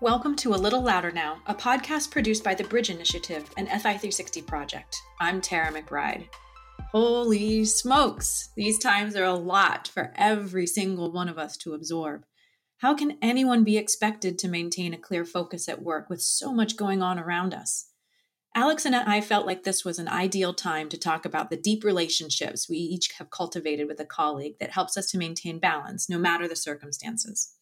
Welcome to A Little Louder Now, a podcast produced by The Bridge Initiative, an FI360 project. I'm Tara McBride. Holy smokes! These times are a lot for every single one of us to absorb. How can anyone be expected to maintain a clear focus at work with so much going on around us? Alex and I felt like this was an ideal time to talk about the deep relationships we each have cultivated with a colleague that helps us to maintain balance, no matter the circumstances.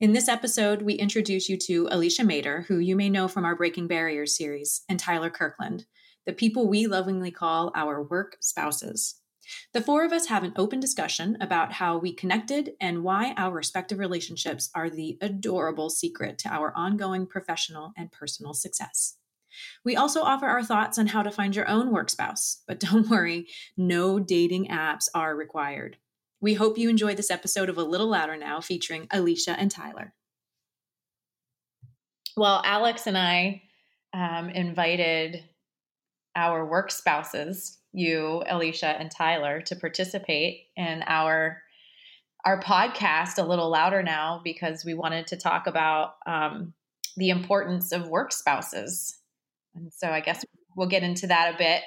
In this episode, we introduce you to Alicia Mader, who you may know from our Breaking Barriers series, and Tyler Kirkland, the people we lovingly call our work spouses. The four of us have an open discussion about how we connected and why our respective relationships are the adorable secret to our ongoing professional and personal success. We also offer our thoughts on how to find your own work spouse, but don't worry, no dating apps are required. We hope you enjoy this episode of A Little Louder Now featuring Alicia and Tyler. Well, Alex and I invited our work spouses, you, Alicia, and Tyler, to participate in our podcast, A Little Louder Now, because we wanted to talk about the importance of work spouses. And so I guess we'll get into that a bit.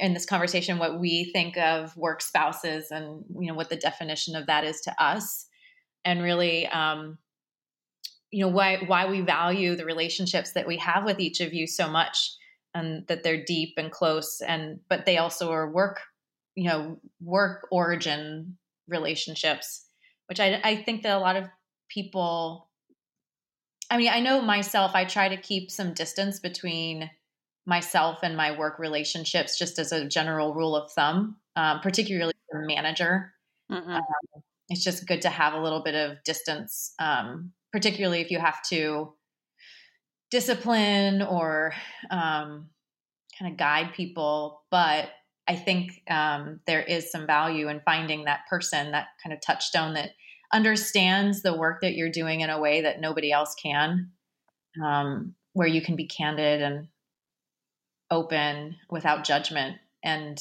In this conversation, what we think of work spouses and, you know, what the definition of that is to us, and really, you know, why we value the relationships that we have with each of you so much, and that they're deep and close, and, but they also are work origin relationships, which I think that a lot of people, I mean, I know myself, I try to keep some distance between myself and my work relationships, just as a general rule of thumb, particularly as a manager. Mm-hmm. It's just good to have a little bit of distance, particularly if you have to discipline or kind of guide people. But I think there is some value in finding that person, that kind of touchstone that understands the work that you're doing in a way that nobody else can, where you can be candid and open without judgment. And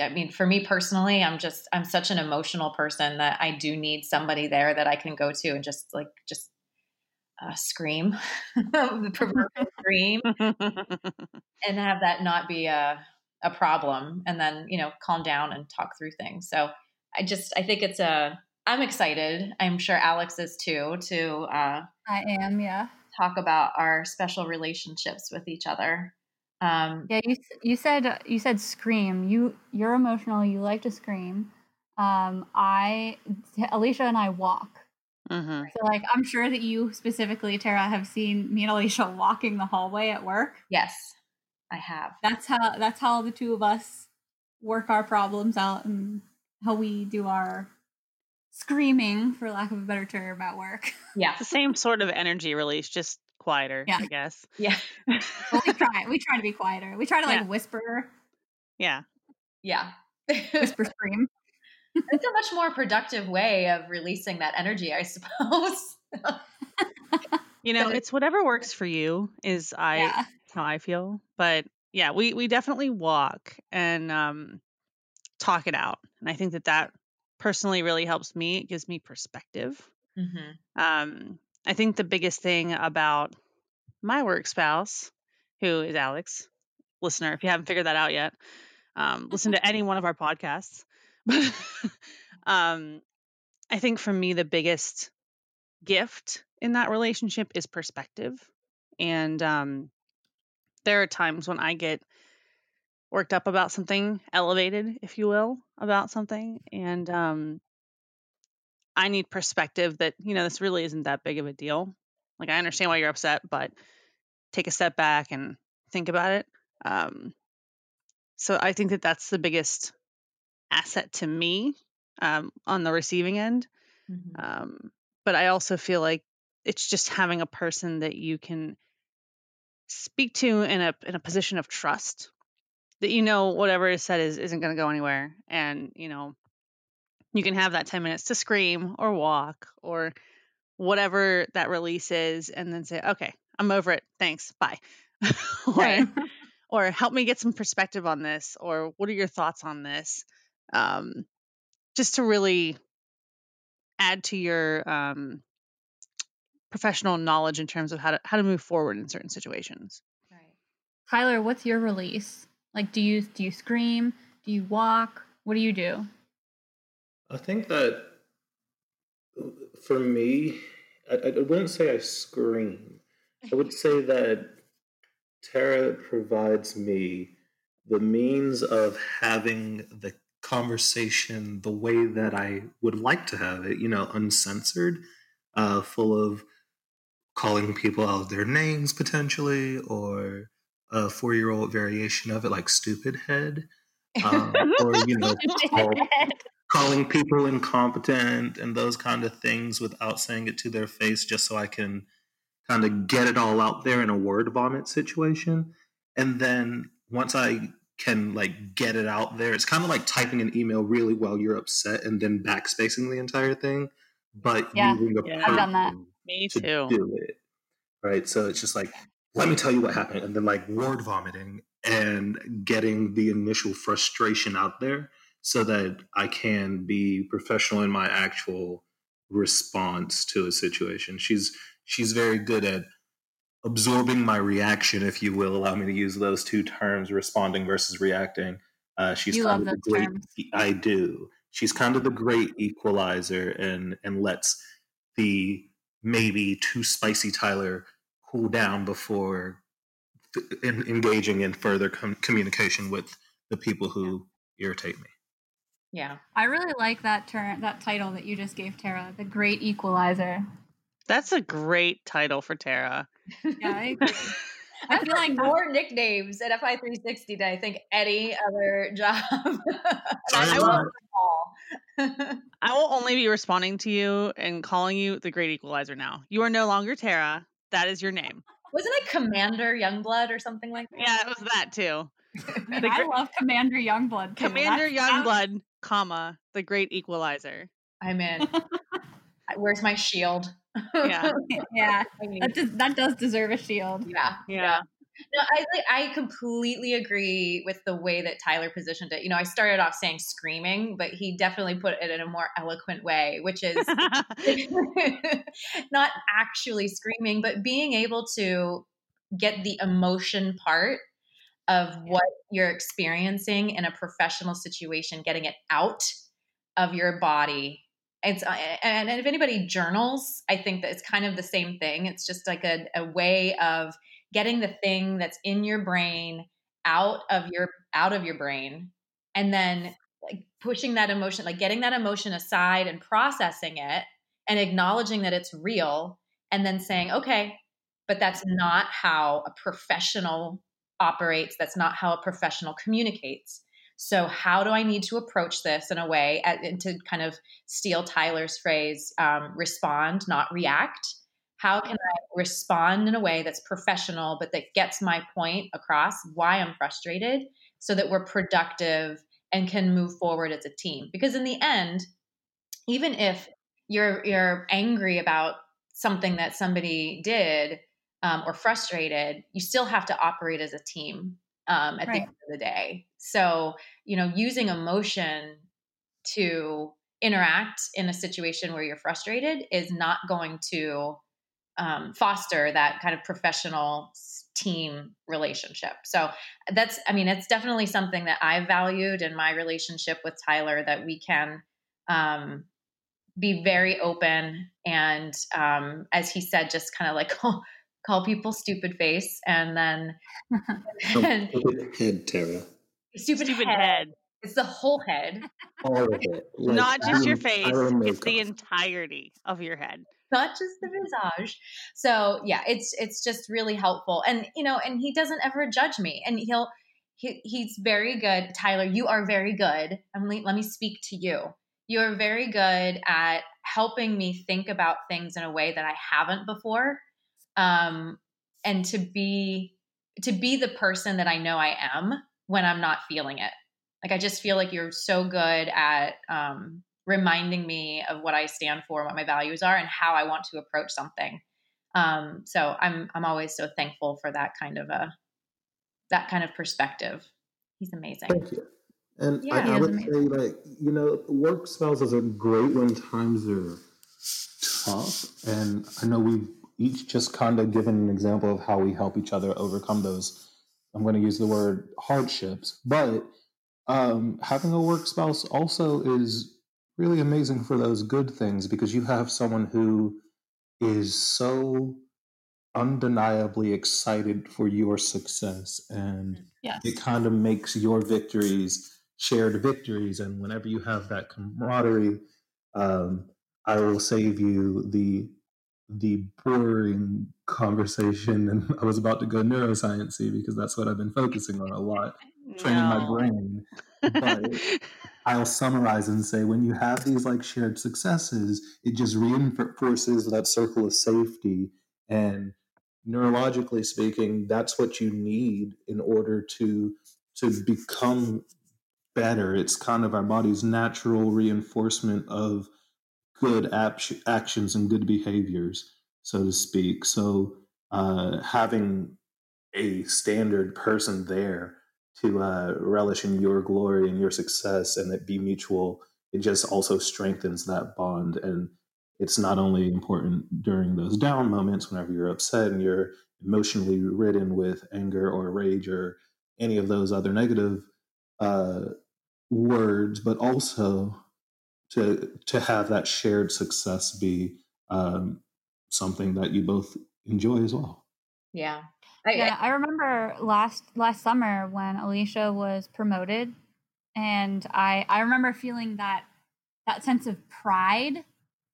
I mean, for me personally, I'm such an emotional person that I do need somebody there that I can go to and just scream, the proverbial scream, and have that not be a problem. And then, you know, calm down and talk through things. So I think I'm excited. I'm sure Alex is too, I am. Yeah. Talk about our special relationships with each other. Yeah, you said scream. You're emotional. You like to scream. Alicia and I walk. Mm-hmm. So like, I'm sure that you specifically, Tara, have seen me and Alicia walking the hallway at work. Yes, I have. That's how the two of us work our problems out and how we do our screaming, for lack of a better term, at work. Yeah, it's the same sort of energy release, just quieter, yeah. I guess. Yeah. Well, we try to be quieter. We try to whisper. Yeah. Yeah. Whisper scream. It's a much more productive way of releasing that energy, I suppose. You know, it's whatever works for you how I feel. But yeah, we definitely walk and talk it out. And I think that personally really helps me. It gives me perspective. Mm-hmm. I think the biggest thing about my work spouse, who is Alex, listener, if you haven't figured that out yet, listen to any one of our podcasts. I think for me, the biggest gift in that relationship is perspective. And there are times when I get worked up about something, elevated, if you will, about something. And I need perspective that, you know, this really isn't that big of a deal. Like, I understand why you're upset, but take a step back and think about it. So I think that's the biggest asset to me on the receiving end. Mm-hmm. But I also feel like it's just having a person that you can speak to in a position of trust, that, you know, whatever is said isn't going to go anywhere. And, you know, you can have that 10 minutes to scream or walk or whatever that release is, and then say, okay, I'm over it. Thanks. Bye. or help me get some perspective on this, or what are your thoughts on this? Just to really add to your professional knowledge in terms of how to move forward in certain situations. Right. Tyler, what's your release? Like, do you scream? Do you walk? What do you do? I think that for me, I wouldn't say I scream. I would say that Tara provides me the means of having the conversation the way that I would like to have it, uncensored, full of calling people out their names potentially, or a 4-year-old variation of it, like stupid head, or, calling people incompetent and those kind of things without saying it to their face, just so I can kind of get it all out there in a word vomit situation. And then once I can get it out there, it's kind of like typing an email really well you're upset and then backspacing the entire thing, but using the I've done that. Me too. To do it. Right. So it's just let me tell you what happened. And then word vomiting and getting the initial frustration out there so that I can be professional in my actual response to a situation. She's very good at absorbing my reaction, if you will, allow me to use those two terms, responding versus reacting. She's kind of the great terms. I do. She's kind of the great equalizer and lets the maybe too spicy Tyler cool down before engaging in further communication with the people who irritate me. Yeah. I really like that term, that title that you just gave Tara, the great equalizer. That's a great title for Tara. Yeah, I agree. I feel like more nicknames at FI360 than I think any other job. I will only be responding to you and calling you the great equalizer now. You are no longer Tara. That is your name. Wasn't it Commander Youngblood or something like that? Yeah, it was that too. I love Commander Youngblood. Too. Commander Youngblood, comma, the great equalizer. I'm in. Where's my shield? Yeah. Yeah. That does deserve a shield. Yeah. Yeah. No, I completely agree with the way that Tyler positioned it. I started off saying screaming, but he definitely put it in a more eloquent way, which is not actually screaming, but being able to get the emotion part of what you're experiencing in a professional situation, getting it out of your body. And if anybody journals, I think that it's kind of the same thing. It's just a way of getting the thing that's in your brain out of your brain, and then pushing that emotion, getting that emotion aside and processing it and acknowledging that it's real, and then saying, okay, but that's not how a professional operates. That's not how a professional communicates. So how do I need to approach this in a way, and to kind of steal Tyler's phrase, respond, not react? How can I respond in a way that's professional, but that gets my point across, why I'm frustrated, so that we're productive and can move forward as a team? Because in the end, even if you're angry about something that somebody did, or frustrated, you still have to operate as a team. At the end of the day. So, using emotion to interact in a situation where you're frustrated is not going to foster that kind of professional team relationship. So it's definitely something that I valued in my relationship with Tyler, that we can be very open. And as he said, just kind of call people stupid face, and then stupid head, Tara. Stupid head. It's the whole head. All of it. Not just your face. It's the entirety of your head. Not just the visage. So yeah, it's just really helpful. And and he doesn't ever judge me. And he's very good. Tyler, you are very good. Let me speak to you. You're very good at helping me think about things in a way that I haven't before. And to be the person that I know I am when I'm not feeling it. I just feel like you're so good at, reminding me of what I stand for, what my values are, and how I want to approach something. So I'm always so thankful for that kind of perspective. He's amazing. Thank you. And yeah, I would amazing. Say work spells is great when times are tough. And I know we've each just kind of given an example of how we help each other overcome those, I'm going to use the word hardships, but having a work spouse also is really amazing for those good things, because you have someone who is so undeniably excited for your success, and yes, it kind of makes your victories shared victories. And whenever you have that camaraderie, I will save you the boring conversation. And I was about to go neuroscience-y because that's what I've been focusing on a lot, training my brain. But I'll summarize and say, when you have these like shared successes, it just reinforces that circle of safety. And neurologically speaking, that's what you need in order to become better. It's kind of our body's natural reinforcement of good actions and good behaviors, so to speak. So having a standard person there to relish in your glory and your success, and it be mutual, it just also strengthens that bond. And it's not only important during those down moments, whenever you're upset and you're emotionally ridden with anger or rage or any of those other negative words, but also to have that shared success be something that you both enjoy as well. Yeah. I remember last summer when Alicia was promoted, and I remember feeling that sense of pride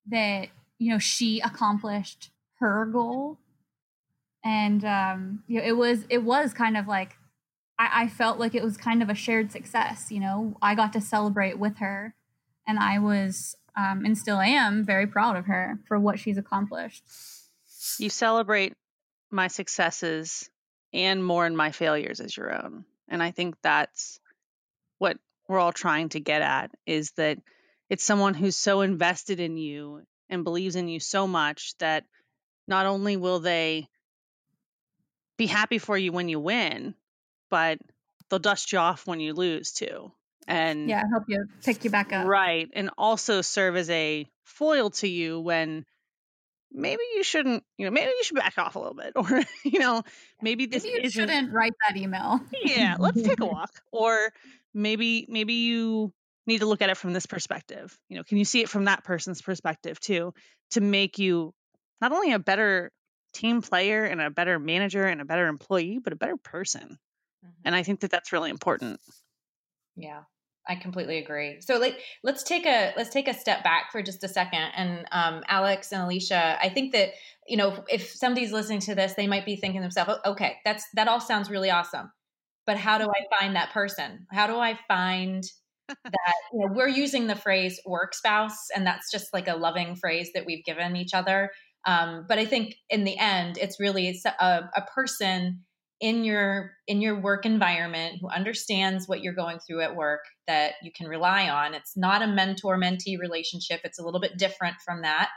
that, you know, she accomplished her goal. And, you know, it was kind of like, I felt like it was kind of a shared success. You know, I got to celebrate with her, and I was, and still am, very proud of her for what she's accomplished. You celebrate my successes and mourn my failures as your own. And I think that's what we're all trying to get at, is that it's someone who's so invested in you and believes in you so much that not only will they be happy for you when you win, but they'll dust you off when you lose too. And yeah, help you pick you back up. Right. And also serve as a foil to you when maybe you shouldn't, you know, maybe you should back off a little bit, or, you know, maybe this you shouldn't write that email. Yeah. Let's take a walk. Or maybe you need to look at it from this perspective. You know, can you see it from that person's perspective too, to make you not only a better team player and a better manager and a better employee, but a better person. Mm-hmm. And I think that that's really important. Yeah, I completely agree. So like, let's take a step back for just a second. And Alex and Alicia, I think that, you know, if somebody's listening to this, they might be thinking to themselves, oh, okay, that all sounds really awesome, but how do I find that person? How do I find that? You know, we're using the phrase work spouse, and that's just like a loving phrase that we've given each other. But I think in the end, it's really a person in your work environment who understands what you're going through at work that you can rely on. It's not a mentor-mentee relationship. It's a little bit different from that.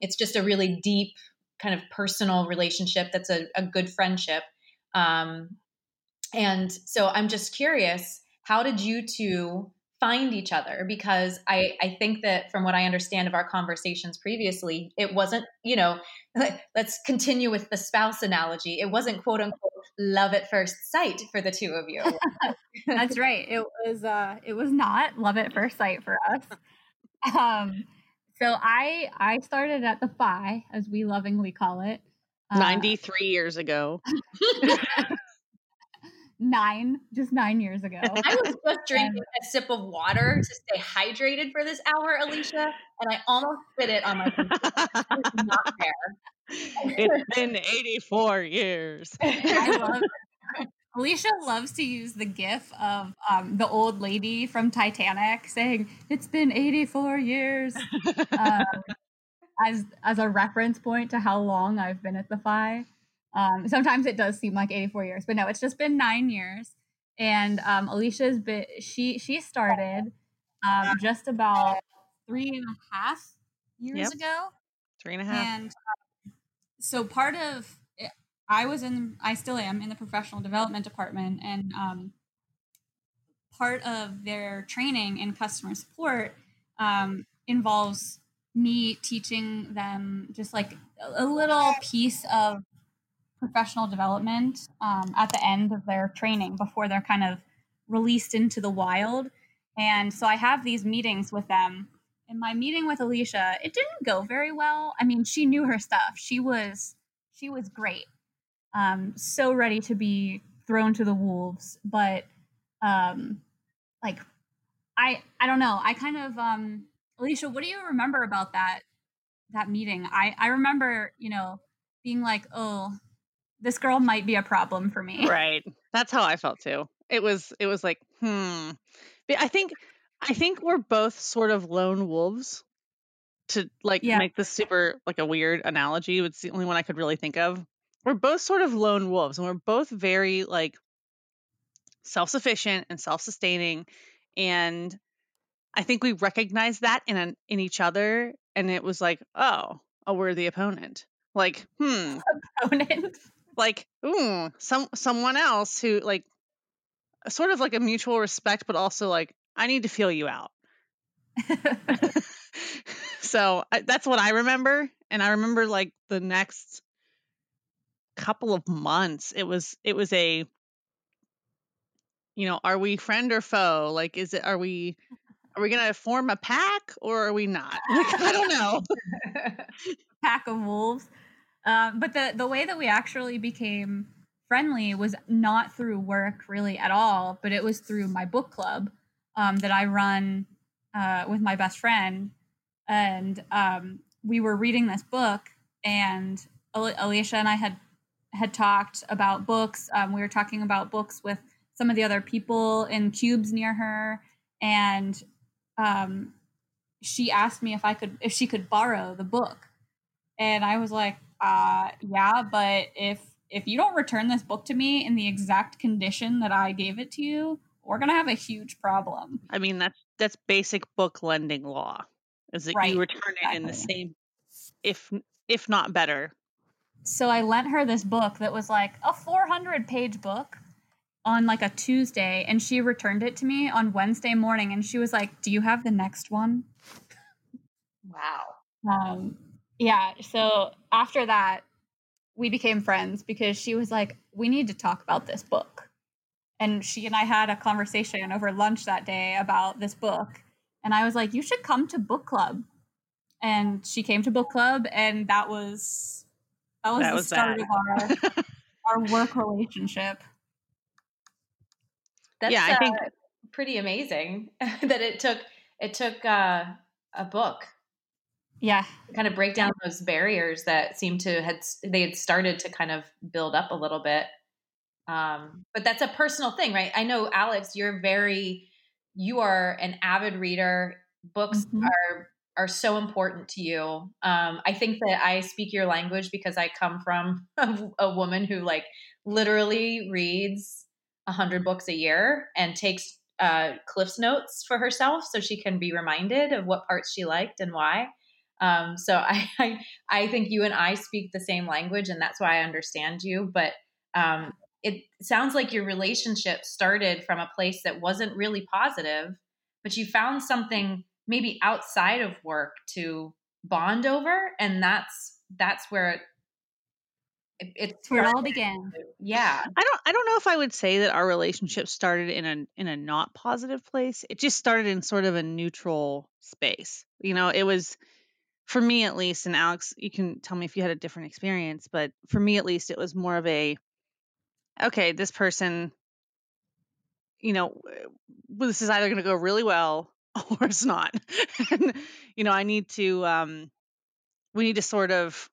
It's just a really deep kind of personal relationship. That's a good friendship. And so I'm just curious, how did you two find each other? Because I think that from what I understand of our conversations previously, it wasn't, you know, let's continue with the spouse analogy. It wasn't quote unquote love at first sight for the two of you. That's right. It was not love at first sight for us. So I started at the FI, as we lovingly call it. 93 years ago. 9 years ago. I was just drinking a sip of water to stay hydrated for this hour, Alicia, and I almost spit it on my computer. It's not fair. It's been 84 years. Alicia loves to use the gif of the old lady from Titanic saying, "It's been 84 years," as a reference point to how long I've been at the FI. Sometimes it does seem like 84 years, but no, it's just been 9 years. And Alicia's she started just about 3.5 years ago. 3.5. And so part of it, I still am in the professional development department, and part of their training in customer support involves me teaching them just like a little piece of professional development at the end of their training before they're kind of released into the wild. And so I have these meetings with them. In my meeting with Alicia, it didn't go very well. I mean, she knew her stuff. She was great. So ready to be thrown to the wolves. But I don't know. I kind of, Alicia, what do you remember about that meeting? I remember, being like, oh, this girl might be a problem for me. Right. That's how I felt too. It was like, But I think we're both sort of lone wolves, to make this super like a weird analogy. It's the only one I could really think of. We're both sort of lone wolves, and we're both very like self-sufficient and self-sustaining. And I think we recognize that in each other. And it was like, oh, we're the opponent. Like, opponent. Like, ooh, someone else who like sort of like a mutual respect, but also like, I need to feel you out. So that's what I remember. And I remember like the next couple of months, it was a, are we friend or foe? Like, are we going to form a pack or are we not? Like, I don't know. Pack of wolves. But the way that we actually became friendly was not through work really at all, but it was through my book club that I run with my best friend. And we were reading this book, and Alicia and I had talked about books. We were talking about books with some of the other people in cubes near her. And she asked me if she could borrow the book. And I was like, yeah, but if you don't return this book to me in the exact condition that I gave it to you, we're going to have a huge problem. I mean, that's basic book lending law, is that right. You return it in the same, if not better. So I lent her this book that was like a 400-page book on like a Tuesday, and she returned it to me on Wednesday morning, and she was like, do you have the next one? Wow. Yeah. So after that, we became friends because she was like, we need to talk about this book. And she and I had a conversation over lunch that day about this book. And I was like, you should come to book club. And she came to book club. And that was the start of our work relationship. That's I think pretty amazing that it took a book. Yeah. To kind of break down those barriers that seemed to they had started to kind of build up a little bit. But that's a personal thing, right? I know, Alex, you are an avid reader. Books mm-hmm. are so important to you. I think that I speak your language because I come from a woman who like literally reads 100 books a year and takes Cliff's notes for herself so she can be reminded of what parts she liked and why. So I think you and I speak the same language, and that's why I understand you. But it sounds like your relationship started from a place that wasn't really positive, but you found something maybe outside of work to bond over. And that's where it's where it all began. Yeah. I don't know if I would say that our relationship started in a not positive place. It just started in sort of a neutral space. It was, for me at least, and Alex, you can tell me if you had a different experience, but for me at least, it was more of a, okay, this person, this is either going to go really well or it's not. And, I need to, we need to sort of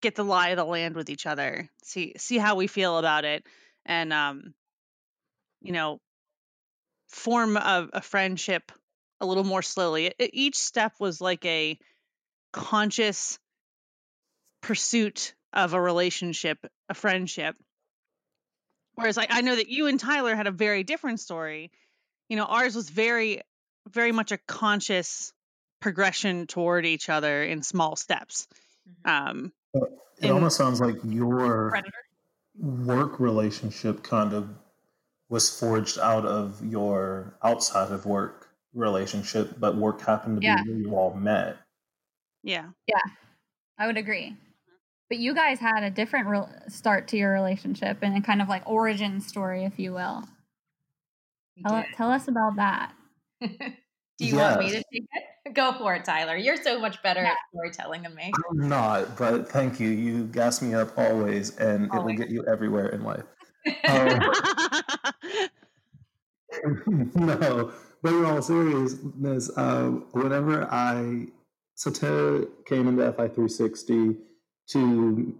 get the lie of the land with each other, see how we feel about it. And, form a friendship a little more slowly. Each step was like a conscious pursuit of a relationship, a friendship. Whereas I know that you and Tyler had a very different story. Ours was very, very much a conscious progression toward each other in small steps. It almost sounds like your work relationship kind of was forged out of your outside of work relationship, but work happened to be where you all met. Yeah. Yeah. I would agree. But you guys had a different start to your relationship and a kind of like origin story, if you will. Tell us about that. Do you want me to take it? Go for it, Tyler. You're so much better at storytelling than me. I'm not, but thank you. You gas me up always, and it will get you everywhere in life. No, but in all seriousness, whenever Tara came into FI360 to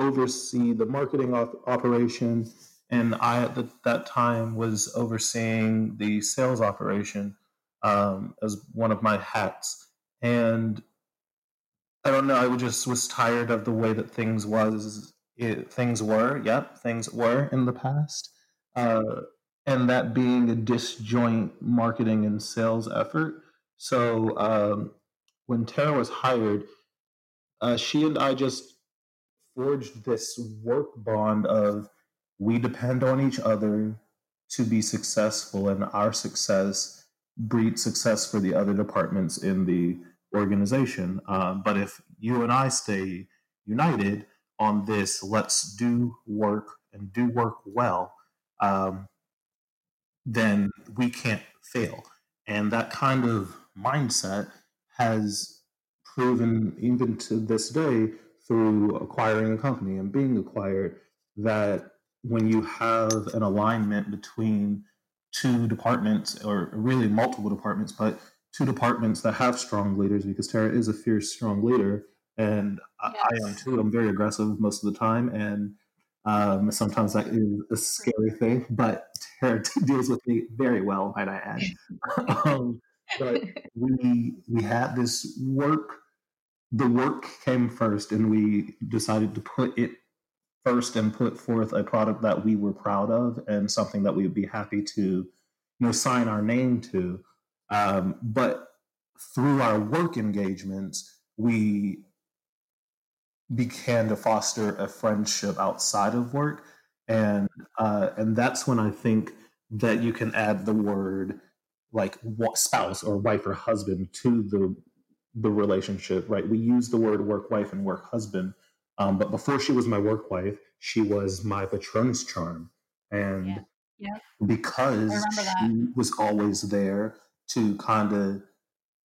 oversee the marketing operation, and I at that time was overseeing the sales operation as one of my hats. And I don't know, I just was tired of the way that things were in the past. And that being a disjoint marketing and sales effort. So when Tara was hired, she and I just forged this work bond of we depend on each other to be successful, and our success breeds success for the other departments in the organization. But if you and I stay united on this, let's do work and do work well, then we can't fail. And that kind of mindset has proven even to this day through acquiring a company and being acquired, that when you have an alignment between two departments, or really multiple departments, but two departments that have strong leaders, because Tara is a fierce, strong leader, and I am too. I'm very aggressive most of the time, and sometimes that is a scary thing, but Tara deals with me very well, might I add. But we had this work. The work came first, and we decided to put it first and put forth a product that we were proud of and something that we would be happy to, sign our name to. But through our work engagements, we began to foster a friendship outside of work. And that's when I think that you can add the word like spouse or wife or husband to the relationship, right? We use the word work wife and work husband, but before she was my work wife, she was my Patronus charm, and because she was always there to kind of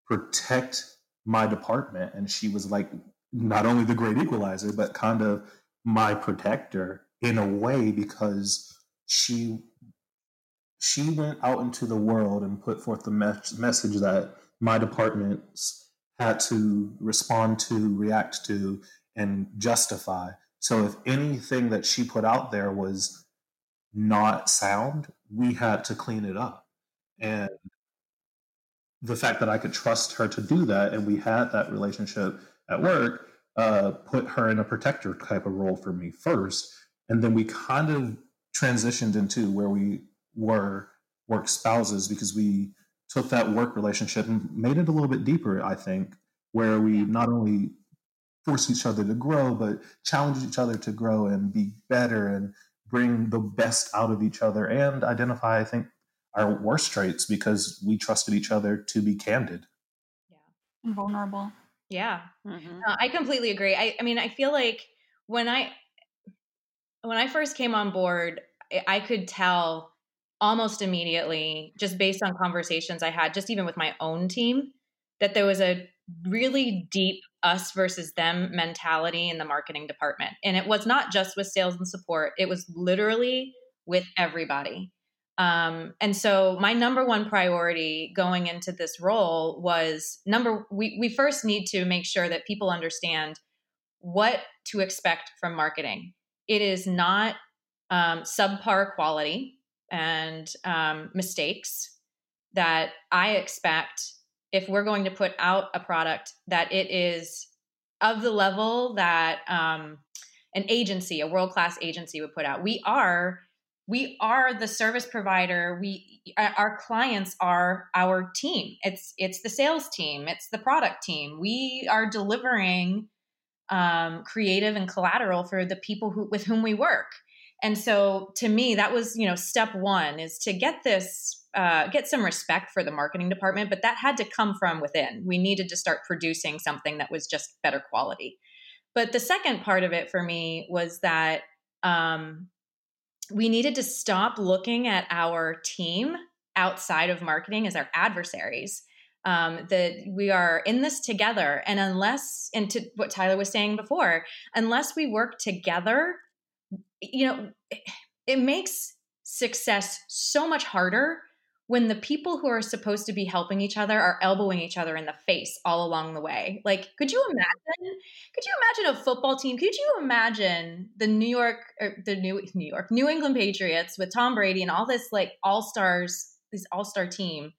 protect my department, and she was like not only the great equalizer, but kind of my protector in a way, because she went out into the world and put forth the message that my departments had to respond to, react to, and justify. So if anything that she put out there was not sound, we had to clean it up. And the fact that I could trust her to do that, and we had that relationship at work, put her in a protector type of role for me first. And then we kind of transitioned into where we were work spouses, because we took that work relationship and made it a little bit deeper, I think, where we not only forced each other to grow, but challenged each other to grow and be better and bring the best out of each other and identify, I think, our worst traits, because we trusted each other to be candid. Yeah. And vulnerable. Yeah. Mm-hmm. No, I completely agree. I mean, I feel like when I first came on board, I could tell almost immediately, just based on conversations I had, just even with my own team, that there was a really deep us versus them mentality in the marketing department. And it was not just with sales and support. It was literally with everybody. And so my number one priority going into this role was we first need to make sure that people understand what to expect from marketing. It is not subpar quality and mistakes that I expect. If we're going to put out a product, that it is of the level that an agency, a world-class agency, would put out. We are the service provider. Our clients are our team. It's the sales team. It's the product team. We are delivering creative and collateral for the people with whom we work. And so to me, that was, you know, step one is to get this, get some respect for the marketing department, but that had to come from within. We needed to start producing something that was just better quality. But the second part of it for me was that we needed to stop looking at our team outside of marketing as our adversaries, that we are in this together. And unless, and to what Tyler was saying before, unless we work together, you know, it makes success so much harder when the people who are supposed to be helping each other are elbowing each other in the face all along the way. Like, could you imagine a football team? Could you imagine the New England Patriots with Tom Brady and all this like all-stars, this all-star team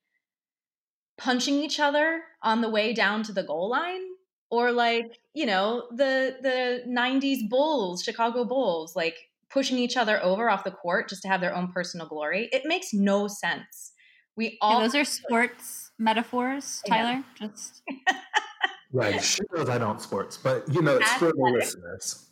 punching each other on the way down to the goal line? Or like, you know, the 90s Bulls, Chicago Bulls, like pushing each other over off the court just to have their own personal glory. It makes no sense. We all those are sports metaphors, Tyler. Yeah. Just right. She knows I don't sports, but you know, it's for the listeners.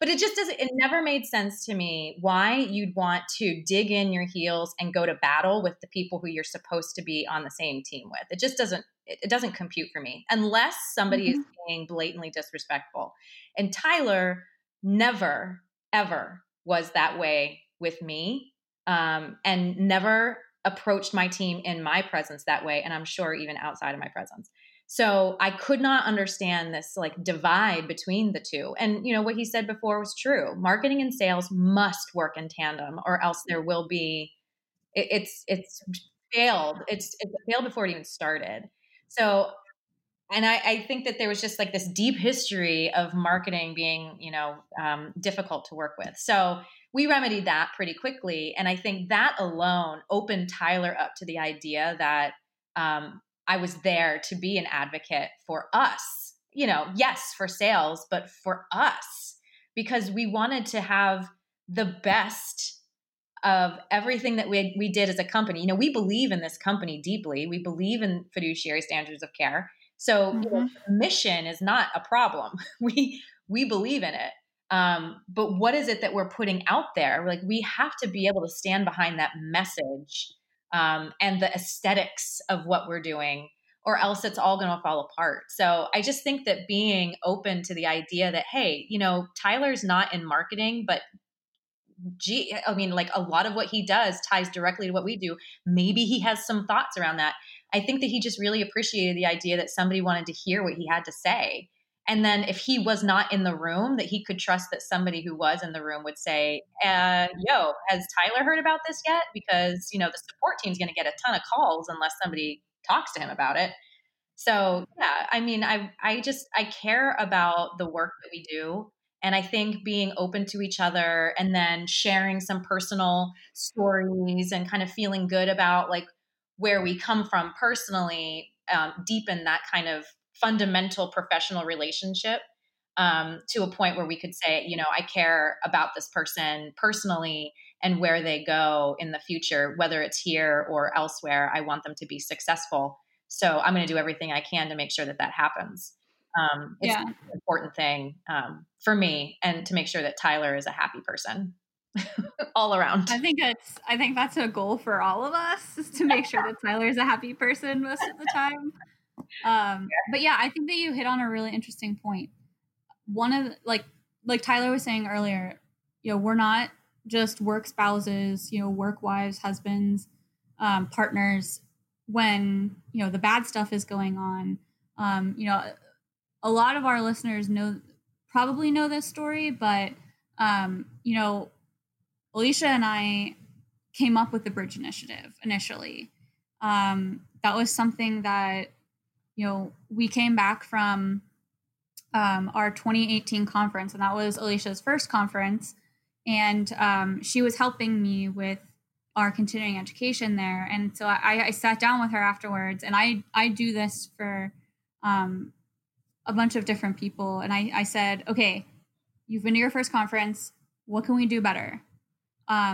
But it just doesn't. It never made sense to me why you'd want to dig in your heels and go to battle with the people who you're supposed to be on the same team with. It just doesn't. It doesn't compute for me unless somebody is being blatantly disrespectful. And Tyler never, ever was that way with me, and never approached my team in my presence that way. And I'm sure even outside of my presence. So I could not understand this like divide between the two. And, you know, what he said before was true. Marketing and sales must work in tandem or else there will be, it's failed. It's failed before it even started. So, and I think that there was just like this deep history of marketing being, you know, difficult to work with. So we remedied that pretty quickly. And I think that alone opened Tyler up to the idea that I was there to be an advocate for us, you know, yes, for sales, but for us, because we wanted to have the best of everything that we did as a company. You know, we believe in this company deeply. We believe in fiduciary standards of care. So you know, mission is not a problem. We believe in it. But what is it that we're putting out there? Like we have to be able to stand behind that message and the aesthetics of what we're doing, or else it's all going to fall apart. So I just think that being open to the idea that, hey, you know, Tyler's not in marketing, but gee, I mean, like a lot of what he does ties directly to what we do. Maybe he has some thoughts around that. I think that he just really appreciated the idea that somebody wanted to hear what he had to say. And then if he was not in the room, that he could trust that somebody who was in the room would say, yo, has Tyler heard about this yet? Because, you know, the support team's going to get a ton of calls unless somebody talks to him about it. So, yeah, I mean, I care about the work that we do. And I think being open to each other and then sharing some personal stories and kind of feeling good about like, where we come from personally, deepen that kind of fundamental professional relationship to a point where we could say, you know, I care about this person personally and where they go in the future, whether it's here or elsewhere. I want them to be successful. So I'm going to do everything I can to make sure that that happens. It's an important thing for me, and to make sure that Tyler is a happy person. All around. I think that's a goal for all of us, is to make sure that Tyler's a happy person most of the time. But yeah, I think that you hit on a really interesting point. One of the, like Tyler was saying earlier, you know, we're not just work spouses, you know, work wives, husbands, partners when, you know, the bad stuff is going on. You know, a lot of our listeners probably know this story, but you know, Alicia and I came up with the Bridge Initiative initially. That was something that, you know, we came back from our 2018 conference, and that was Alicia's first conference. And she was helping me with our continuing education there. And so I sat down with her afterwards, and I do this for a bunch of different people. And I said, okay, you've been to your first conference. What can we do better?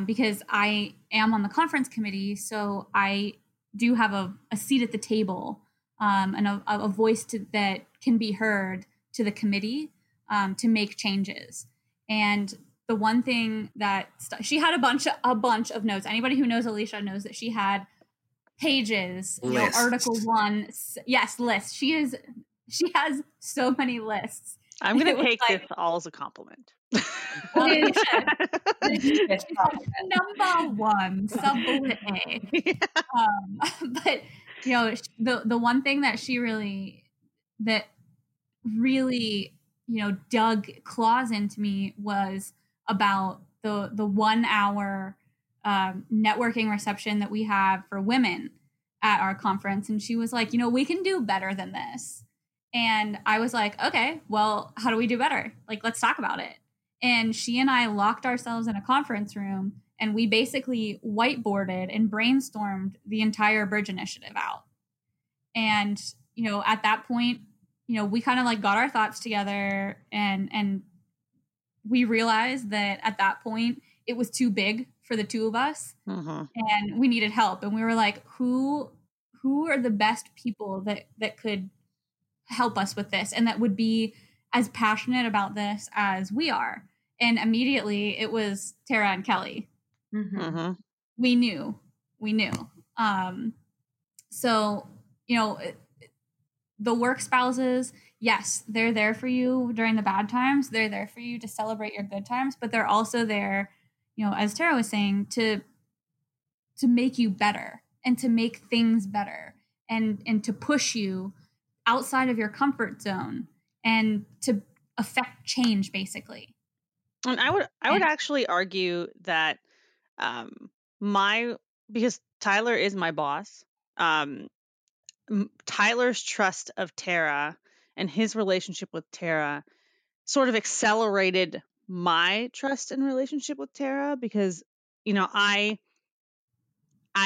Because I am on the conference committee, so I do have a seat at the table and a voice that can be heard to the committee to make changes. And the one thing that she had a bunch of notes. Anybody who knows Alicia knows that she had pages, you know, Article 1. Yes, lists. She has so many lists. I'm going to take this all as a compliment. Well, you should. You should. Number 1, sub-bullet A. Yeah. But, you know, the one thing that she really, you know, dug claws into me was about the 1 hour networking reception that we have for women at our conference. And she was like, you know, we can do better than this. And I was like, okay, well, how do we do better? Like, let's talk about it. And she and I locked ourselves in a conference room and we basically whiteboarded and brainstormed the entire Bridge Initiative out. And, you know, at that point, you know, we kind of like got our thoughts together and we realized that at that point it was too big for the two of us and we needed help. And we were like, who are the best people that could help us with this and that would be as passionate about this as we are? And immediately it was Tara and Kelly. Mm-hmm. We knew. So, you know, the work spouses, yes, they're there for you during the bad times. They're there for you to celebrate your good times, but they're also there, you know, as Tara was saying, to make you better and to make things better and to push you outside of your comfort zone and to affect change, basically. And I would actually argue that because Tyler is my boss, Tyler's trust of Tara and his relationship with Tara sort of accelerated my trust and relationship with Tara because, you know, I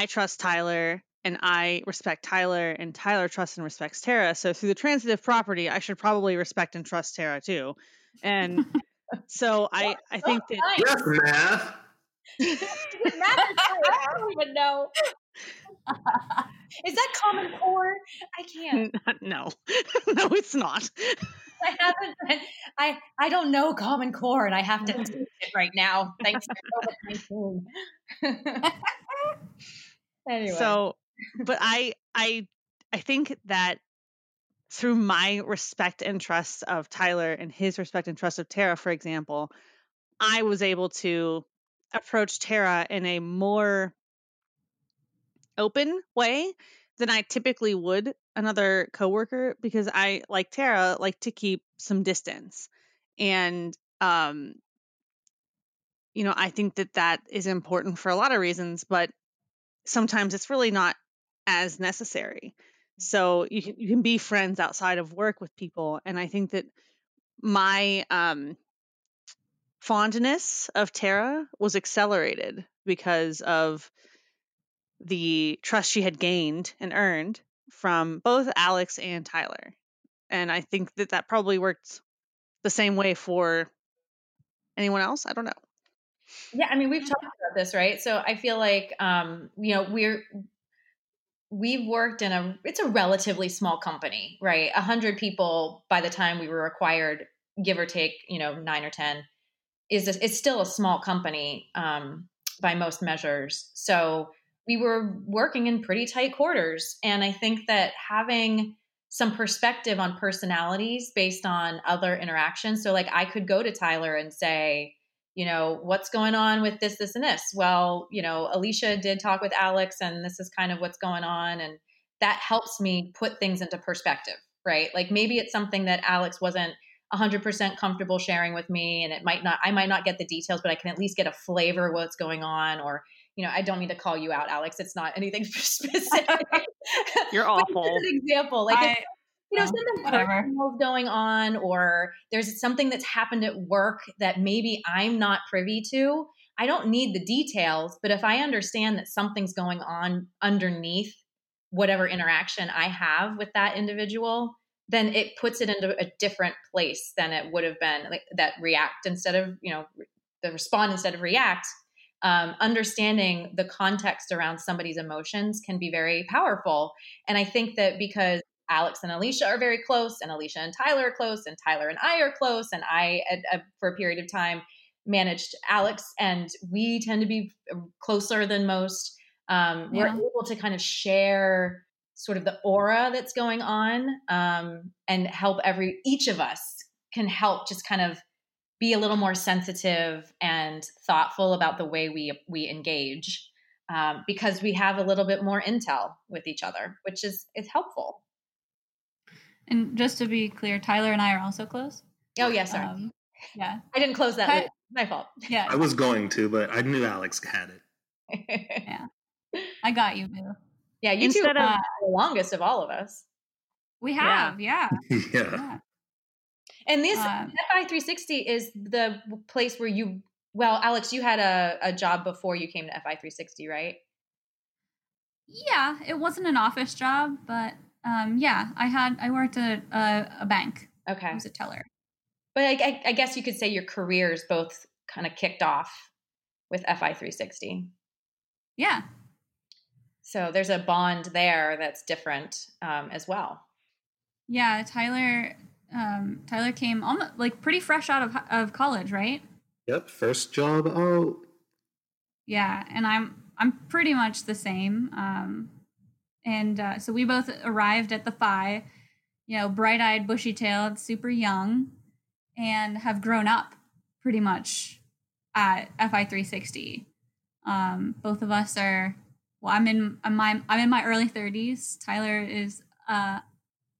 trust Tyler and I respect Tyler and Tyler trusts and respects Tara. So through the transitive property, I should probably respect and trust Tara too. And so I think that... Yes, math. Math is true. I don't even know. Is that Common Core? I can't. No, no, it's not. I haven't. I don't know Common Core, and I have to teach it right now. Thanks for COVID-19. Anyway, so, but I think that through my respect and trust of Tyler and his respect and trust of Tara, for example, I was able to approach Tara in a more open way than I typically would another coworker, because I, like Tara, like to keep some distance. And, you know, I think that is important for a lot of reasons, but sometimes it's really not as necessary. So you can be friends outside of work with people. And I think that my, fondness of Tara was accelerated because of the trust she had gained and earned from both Alex and Tyler. And I think that probably worked the same way for anyone else. I don't know. Yeah. I mean, we've talked about this, right? So I feel like, you know, we've worked in it's a relatively small company, right? 100 people by the time we were acquired, give or take, you know, 9 or 10 it's still a small company, by most measures. So we were working in pretty tight quarters. And I think that having some perspective on personalities based on other interactions. So like I could go to Tyler and say, you know, what's going on with this and this? Well, you know, Alicia did talk with Alex and this is kind of what's going on. And that helps me put things into perspective, right? Like maybe it's something that Alex wasn't 100% comfortable sharing with me. And I might not get the details, but I can at least get a flavor of what's going on. Or, you know, I don't need to call you out, Alex. It's not anything specific. You're awful. Just an example. Like, you know, something personal going on, or there's something that's happened at work that maybe I'm not privy to. I don't need the details, but if I understand that something's going on underneath whatever interaction I have with that individual, then it puts it into a different place than it would have been. Like that react instead of, you know, the respond instead of react. Understanding the context around somebody's emotions can be very powerful. And I think that because Alex and Alicia are very close and Alicia and Tyler are close and Tyler and I are close and I, for a period of time, managed Alex, and we tend to be closer than most. We're able to kind of share sort of the aura that's going on, and help each of us can help just kind of be a little more sensitive and thoughtful about the way we engage, because we have a little bit more intel with each other, which is helpful. And just to be clear, Tyler and I are also close. Oh, yes, sir. Yeah. I didn't close that. My fault. Yeah. I was going to, but I knew Alex had it. Yeah. I got you, Boo. Yeah, you two are the longest of all of us. We have, yeah. And this FI360 is the place where Alex, you had a job before you came to FI360, right? Yeah, it wasn't an office job, but I worked at a bank. Okay. I was a teller. But I guess you could say your careers both kind of kicked off with FI360. Yeah. So there's a bond there that's different as well. Yeah, Tyler came almost like pretty fresh out of college, right? Yep, first job out. Yeah, and I'm pretty much the same. So we both arrived at the FI, bright-eyed, bushy-tailed, super young, and have grown up pretty much at FI360. Both of us are. Well, I'm in my early 30s. Tyler is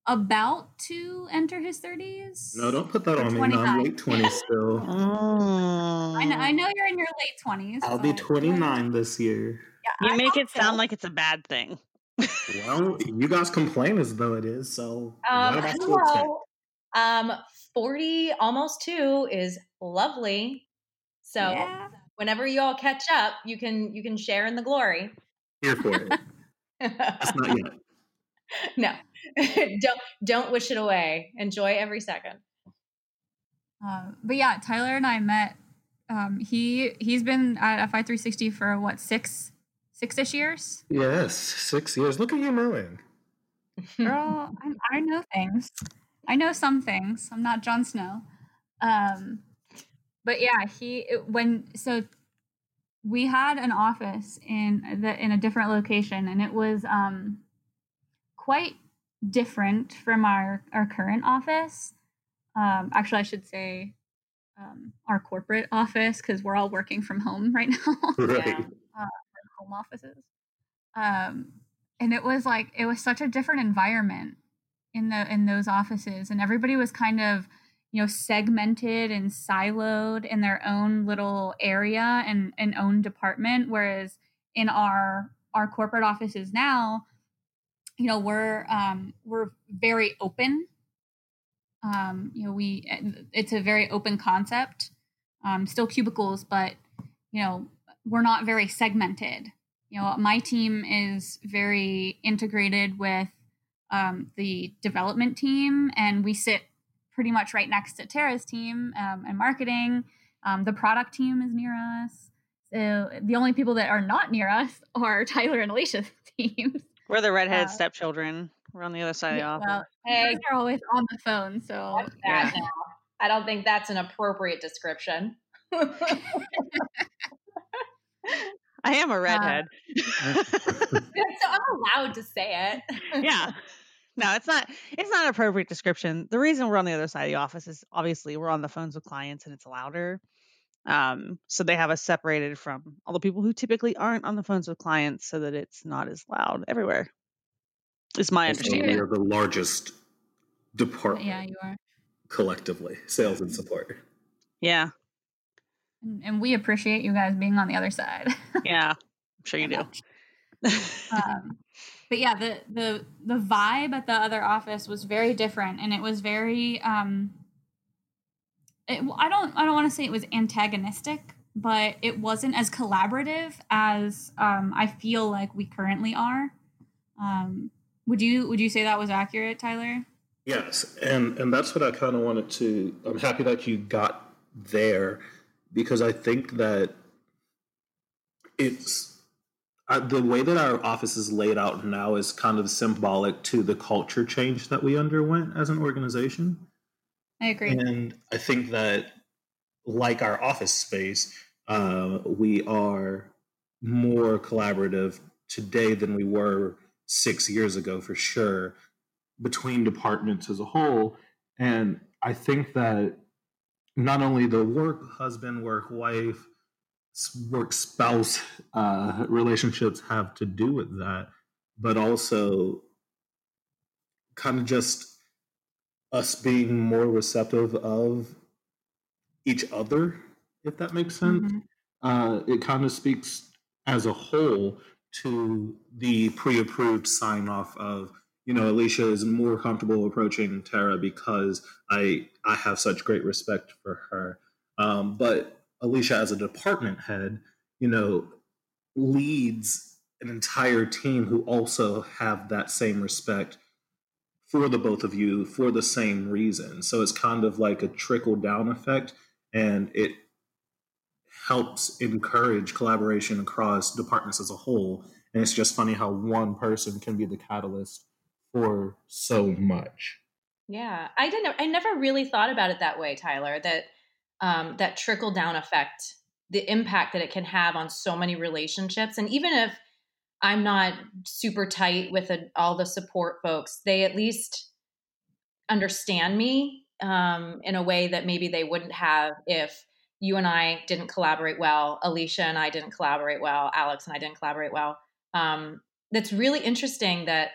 about to enter his 30s. No, don't put that on me. No, I'm late 20s still. Oh. I know you're in your late 20s. I'll be 29 this year. Yeah, you make it sound like it's a bad thing. Well, you guys complain as though it is. So what about you? 40, almost 2 is lovely. So whenever you all catch up, you can share in the glory. Here for it. That's not yet. No, don't wish it away. Enjoy every second. But yeah, Tyler and I met. He's been at FI360 for what, six-ish years? Yes, 6 years. Look at you knowing. Girl, I know things. I know some things. I'm not Jon Snow. But yeah, we had an office in a different location, and it was quite different from our current office. Actually, I should say our corporate office, because we're all working from home right now. Right. Yeah. Home offices. And it was such a different environment in those offices, and everybody was kind of segmented and siloed in their own little area and an own department. Whereas in our corporate offices now, we're very open. It's a very open concept, still cubicles, but we're not very segmented. My team is very integrated with, the development team, and we sit pretty much right next to Tara's team and marketing. The product team is near us. So the only people that are not near us are Tyler and Alicia's teams. We're the redheaded stepchildren. We're on the other side of the office. They're always on the phone. So yeah. I don't think that's an appropriate description. I am a redhead. So I'm allowed to say it. Yeah. No, it's not an appropriate description. The reason we're on the other side of the office is obviously we're on the phones with clients and it's louder. So they have us separated from all the people who typically aren't on the phones with clients so that it's not as loud everywhere. It's my understanding. You're the largest department. Yeah, you are. Collectively, sales and support. Yeah. And we appreciate you guys being on the other side. Yeah, I'm sure you do. But yeah, the vibe at the other office was very different, and it was very I don't want to say it was antagonistic, but it wasn't as collaborative as I feel like we currently are. Would you say that was accurate, Tyler? Yes, and that's what I kind of wanted to. I'm happy that you got there, because I think that it's. The way that our office is laid out now is kind of symbolic to the culture change that we underwent as an organization. I agree. And I think that like our office space, we are more collaborative today than we were 6 years ago, for sure, between departments as a whole. And I think that not only the work husband, work wife, work spouse relationships have to do with that, but also kind of just us being more receptive of each other, if that makes sense. Mm-hmm. It kind of speaks as a whole to the pre-approved sign-off of, you know, Alicia is more comfortable approaching Tara because I have such great respect for her. But Alicia, as a department head, you know, leads an entire team who also have that same respect for the both of you for the same reason. So it's kind of like a trickle-down effect, and it helps encourage collaboration across departments as a whole. And it's just funny how one person can be the catalyst for so much. Yeah, I never really thought about it that way, Tyler, that that trickle-down effect, the impact that it can have on so many relationships. And even if I'm not super tight with all the support folks, they at least understand me in a way that maybe they wouldn't have if you and I didn't collaborate well, Alicia and I didn't collaborate well, Alex and I didn't collaborate well. That's really interesting that,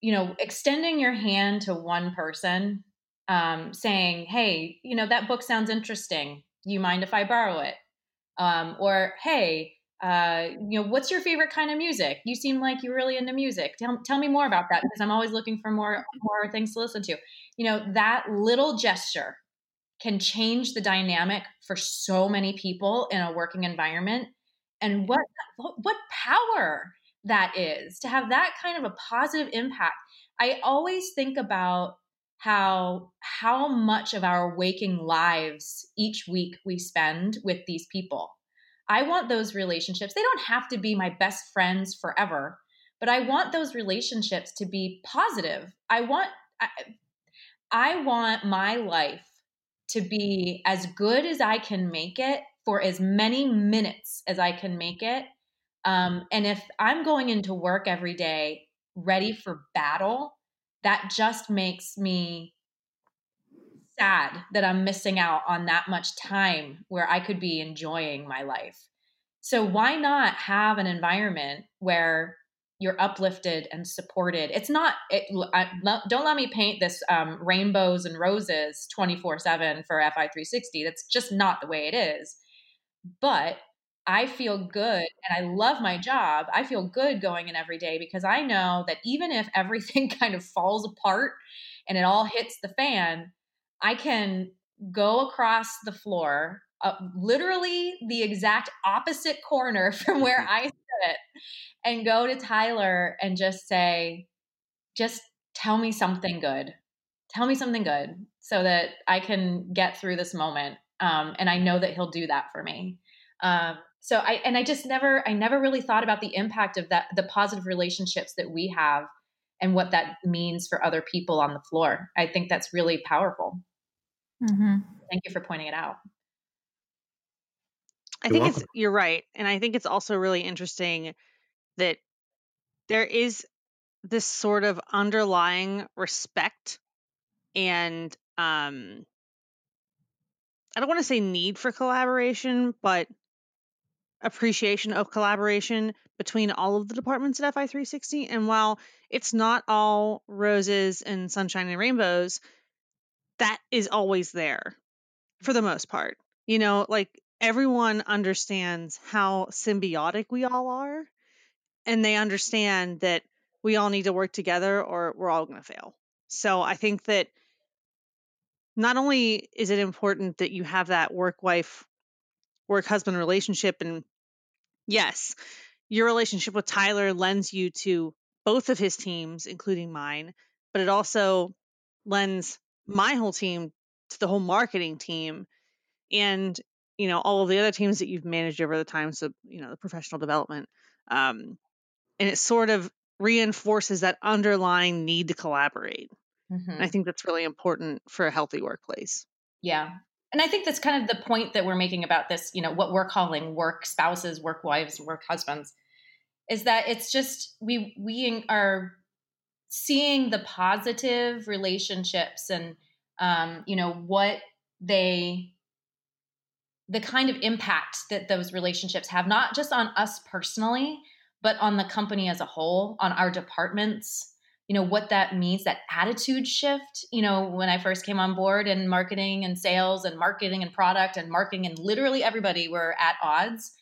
you know, extending your hand to one person, saying, hey, you know, that book sounds interesting. Do you mind if I borrow it? Or, hey, you know, what's your favorite kind of music? You seem like you're really into music. Tell me more about that, because I'm always looking for more things to listen to. You know, that little gesture can change the dynamic for so many people in a working environment. And what power that is to have that kind of a positive impact. I always think about how much of our waking lives each week we spend with these people. I want those relationships. They don't have to be my best friends forever, but I want those relationships to be positive. I want my life to be as good as I can make it for as many minutes as I can make it. And if I'm going into work every day ready for battle, that just makes me sad that I'm missing out on that much time where I could be enjoying my life. So why not have an environment where you're uplifted and supported? It's not, don't let me paint this rainbows and roses 24/7 for FI360. That's just not the way it is. But I feel good and I love my job. I feel good going in every day because I know that even if everything kind of falls apart and it all hits the fan, I can go across the floor, literally the exact opposite corner from where I sit, and go to Tyler and just say, just tell me something good. Tell me something good so that I can get through this moment. And I know that he'll do that for me. So I never really thought about the impact of that, the positive relationships that we have and what that means for other people on the floor. I think that's really powerful. Mm-hmm. Thank you for pointing it out. You're right. And I think it's also really interesting that there is this sort of underlying respect and, I don't want to say need for collaboration, but appreciation of collaboration between all of the departments at FI360. And while it's not all roses and sunshine and rainbows, that is always there for the most part. You know, like everyone understands how symbiotic we all are, and they understand that we all need to work together or we're all going to fail. So I think that not only is it important that you have that work-wife, work-husband relationship, and yes, your relationship with Tyler lends you to both of his teams, including mine, but it also lends my whole team to the whole marketing team and, you know, all of the other teams that you've managed over the time. So, you know, the professional development, and it sort of reinforces that underlying need to collaborate. Mm-hmm. I think that's really important for a healthy workplace. Yeah. And I think that's kind of the point that we're making about this, you know, what we're calling work spouses, work wives, work husbands, is that it's just, we are seeing the positive relationships and, you know, what they, the kind of impact that those relationships have, not just on us personally, but on the company as a whole, on our departments, you know, what that means, that attitude shift. You know, when I first came on board in marketing and sales and marketing and product and marketing and literally everybody were at odds.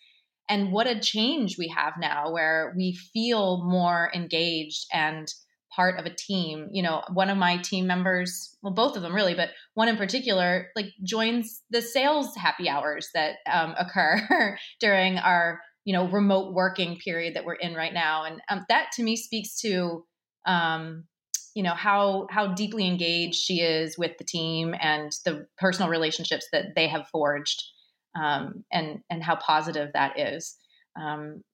And what a change we have now where we feel more engaged and part of a team. You know, one of my team members, well, both of them really, but one in particular, like joins the sales happy hours that occur during our, you know, remote working period that we're in right now. And that to me speaks to, you know, how deeply engaged she is with the team and the personal relationships that they have forged, and how positive that is.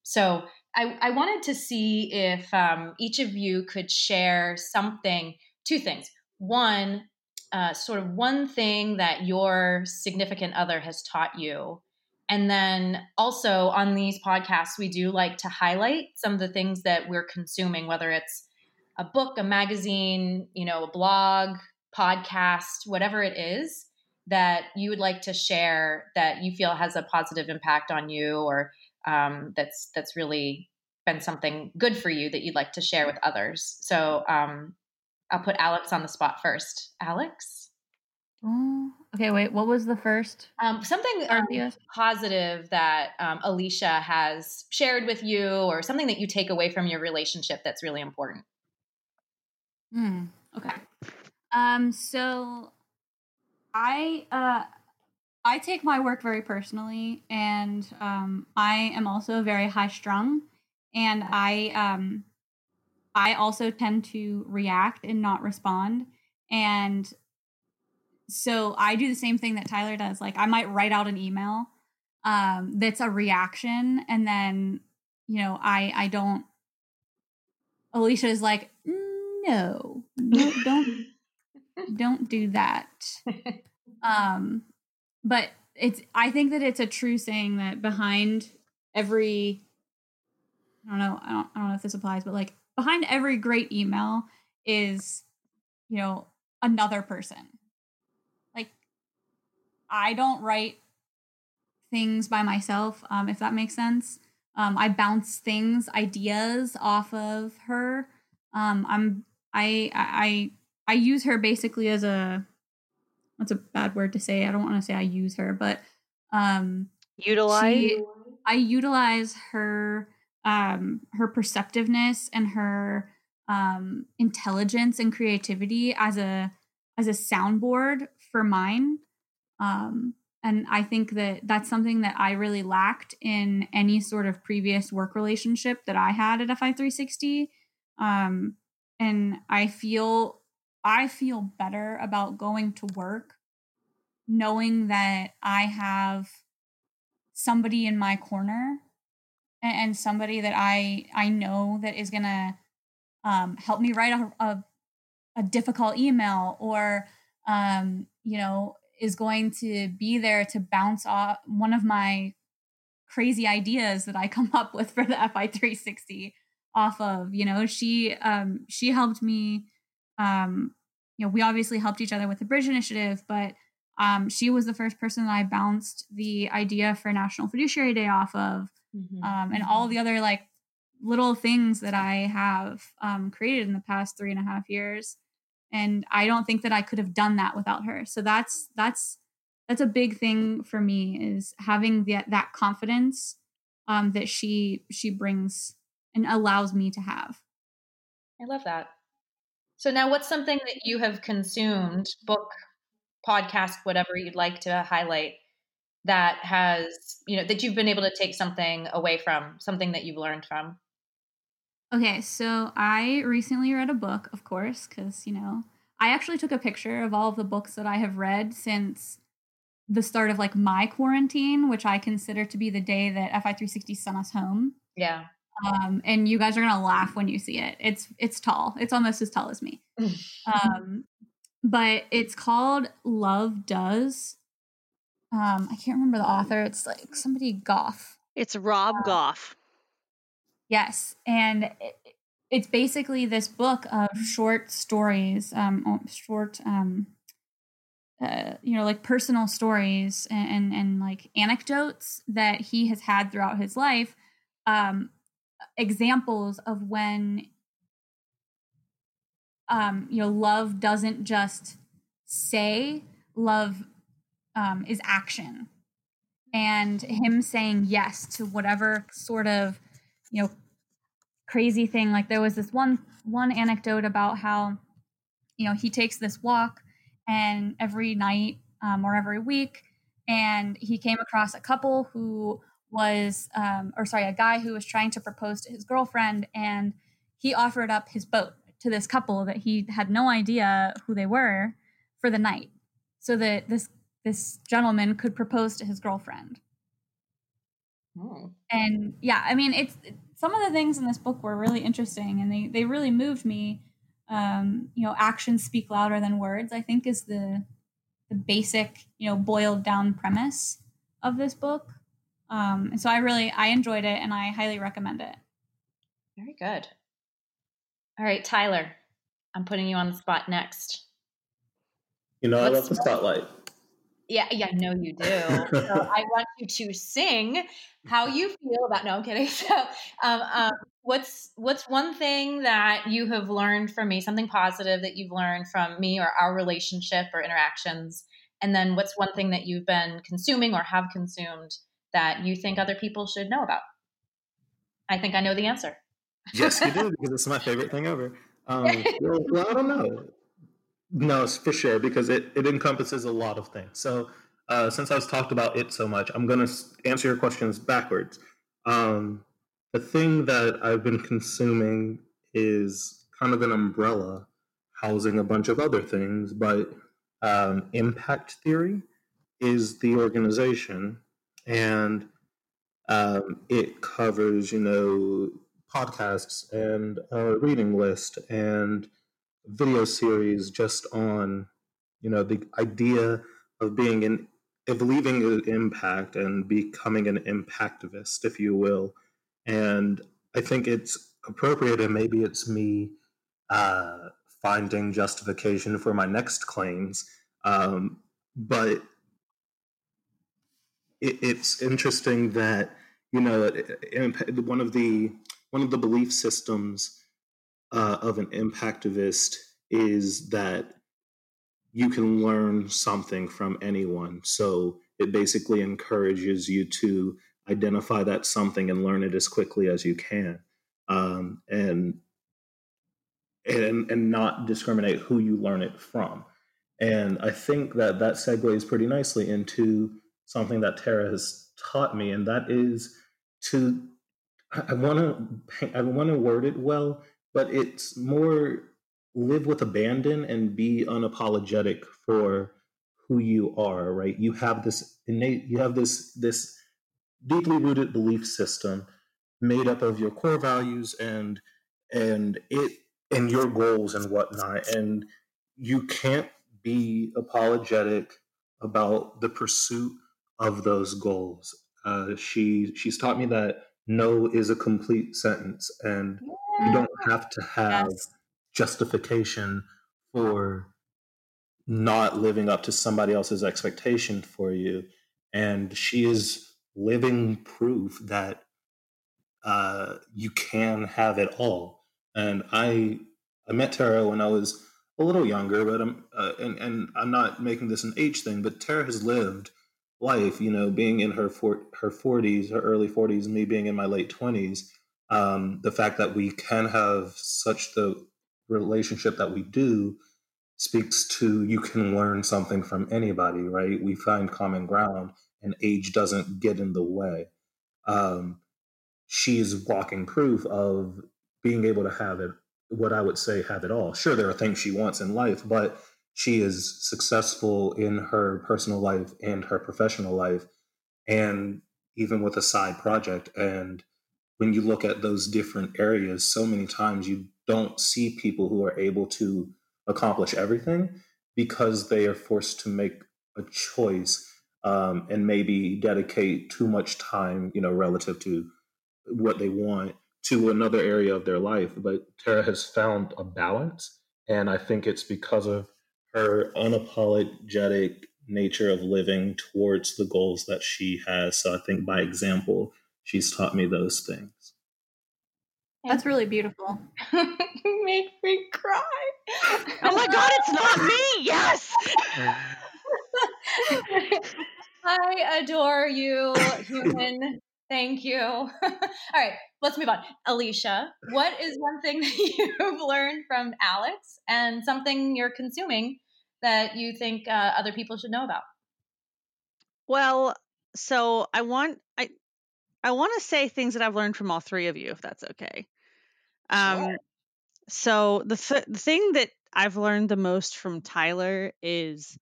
So I wanted to see if, each of you could share something, two things. One, sort of one thing that your significant other has taught you. And then also on these podcasts, we do like to highlight some of the things that we're consuming, whether it's a book, a magazine, you know, a blog, podcast, whatever it is that you would like to share that you feel has a positive impact on you, or that's really been something good for you that you'd like to share with others. So I'll put Alex on the spot first. Alex? Okay, wait, what was the first? Something positive that Alicia has shared with you, or something that you take away from your relationship that's really important. Okay. So I take my work very personally, and I am also very high strung, and I also tend to react and not respond. And so I do the same thing that Tyler does. Like I might write out an email that's a reaction. And then, you know, I don't, Alicia is like, no, don't do that. But it's, I think that it's a true saying that behind every, I don't know if this applies, but like behind every great email is, you know, another person. I don't write things by myself, if that makes sense. I bounce things, ideas off of her. I use her basically as a, that's a bad word to say. I don't want to say I use her, but I utilize her, her perceptiveness and her intelligence and creativity as a soundboard for mine. And I think that that's something that I really lacked in any sort of previous work relationship that I had at FI360. And I feel better about going to work knowing that I have somebody in my corner and somebody that I know that is going to, help me write a difficult email, or, you know, is going to be there to bounce off one of my crazy ideas that I come up with for the FI360 off of. You know, she helped me, you know, we obviously helped each other with the Bridge Initiative, but she was the first person that I bounced the idea for National Fiduciary Day off of, and all the other like little things that I have created in the past 3.5 years. And I don't think that I could have done that without her. So that's a big thing for me, is having that confidence that she brings and allows me to have. I love that. So now what's something that you have consumed, book, podcast, whatever you'd like to highlight, that has, you know, that you've been able to take something away from, something that you've learned from? Okay, so I recently read a book, of course, because, you know, I actually took a picture of all of the books that I have read since the start of, like, my quarantine, which I consider to be the day that FI360 sent us home. Yeah. And you guys are going to laugh when you see it. It's tall. It's almost as tall as me. But it's called Love Does, I can't remember the author. It's like somebody Goff. It's Rob Goff. Yes. And it's basically this book of short stories, like personal stories and like anecdotes that he has had throughout his life. Examples of when, love doesn't just say, love is action. And him saying yes to whatever sort of, crazy thing. Like there was this one anecdote about how, he takes this walk and every night or every week, and he came across a couple who was, a guy who was trying to propose to his girlfriend, and he offered up his boat to this couple that he had no idea who they were for the night, so that this gentleman could propose to his girlfriend. Oh. And yeah, I mean, some of the things in this book were really interesting, and they really moved me. Actions speak louder than words, I think, is the basic, boiled down premise of this book. And so I enjoyed it, and I highly recommend it. Very good. All right, Tyler, I'm putting you on the spot next. I love the spotlight. Yeah, I know you do. So I want you to sing how you feel about. No, I'm kidding. So, what's one thing that you have learned from me? Something positive that you've learned from me or our relationship or interactions? And then what's one thing that you've been consuming or have consumed that you think other people should know about? I think I know the answer. Yes, you do, because it's my favorite thing ever. I don't know. No, for sure, because it encompasses a lot of things. So since I was talked about it so much, I'm going to answer your questions backwards. The thing that I've been consuming is kind of an umbrella housing a bunch of other things, but Impact Theory is the organization, and it covers, podcasts and a reading list and video series just on, the idea of leaving an impact and becoming an impactivist, if you will. And I think it's appropriate, and maybe it's me finding justification for my next claims. But it's interesting that, one of the belief systems of an impactivist is that you can learn something from anyone. So it basically encourages you to identify that something and learn it as quickly as you can, and not discriminate who you learn it from. And I think that segues pretty nicely into something that Tara has taught me, and that is to I want to word it well, but it's more live with abandon and be unapologetic for who you are, right? You have this this deeply rooted belief system made up of your core values and your goals and whatnot. And you can't be apologetic about the pursuit of those goals. She's taught me that no is a complete sentence, and you don't have to have justification for not living up to somebody else's expectation for you. And she is living proof that you can have it all. And I met Tara when I was a little younger, but I'm not making this an age thing, but Tara has lived life, being in her 40s, her early 40s, me being in my late 20s. The fact that we can have such the relationship that we do speaks to you can learn something from anybody, right? We find common ground, and age doesn't get in the way. She's walking proof of being able to have it, what I would say, have it all. Sure, there are things she wants in life, but she is successful in her personal life and her professional life, and even with a side project. And when you look at those different areas, so many times you don't see people who are able to accomplish everything because they are forced to make a choice and maybe dedicate too much time, you know, relative to what they want to another area of their life. But Tara has found a balance. And I think it's because of her unapologetic nature of living towards the goals that she has. So I think by example, she's taught me those things. That's really beautiful. You make me cry. Oh my God, it's not me. Yes. I adore you, human. Thank you. All right, let's move on. Alicia, what is one thing that you've learned from Alex and something you're consuming that you think other people should know about? Well, so I want to say things that I've learned from all three of you, if that's okay. Sure. So the thing that I've learned the most from Tyler is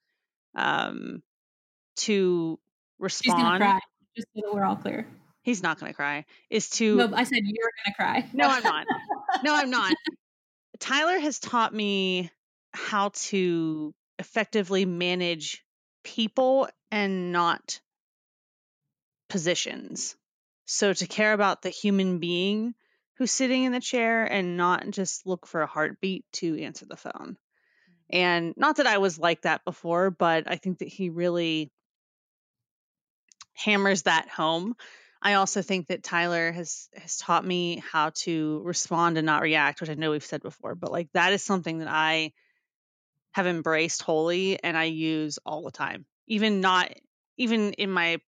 to respond. She's gonna cry. Just so that we're all clear. He's not going to cry. No, I said you're going to cry. No, I'm not. No, I'm not. Tyler has taught me how to effectively manage people and not positions. So to care about the human being who's sitting in the chair and not just look for a heartbeat to answer the phone. And not that I was like that before, but I think that he really hammers that home. I also think that Tyler has taught me how to respond and not react, which I know we've said before, but like that is something that I have embraced wholly and I use all the time, even in my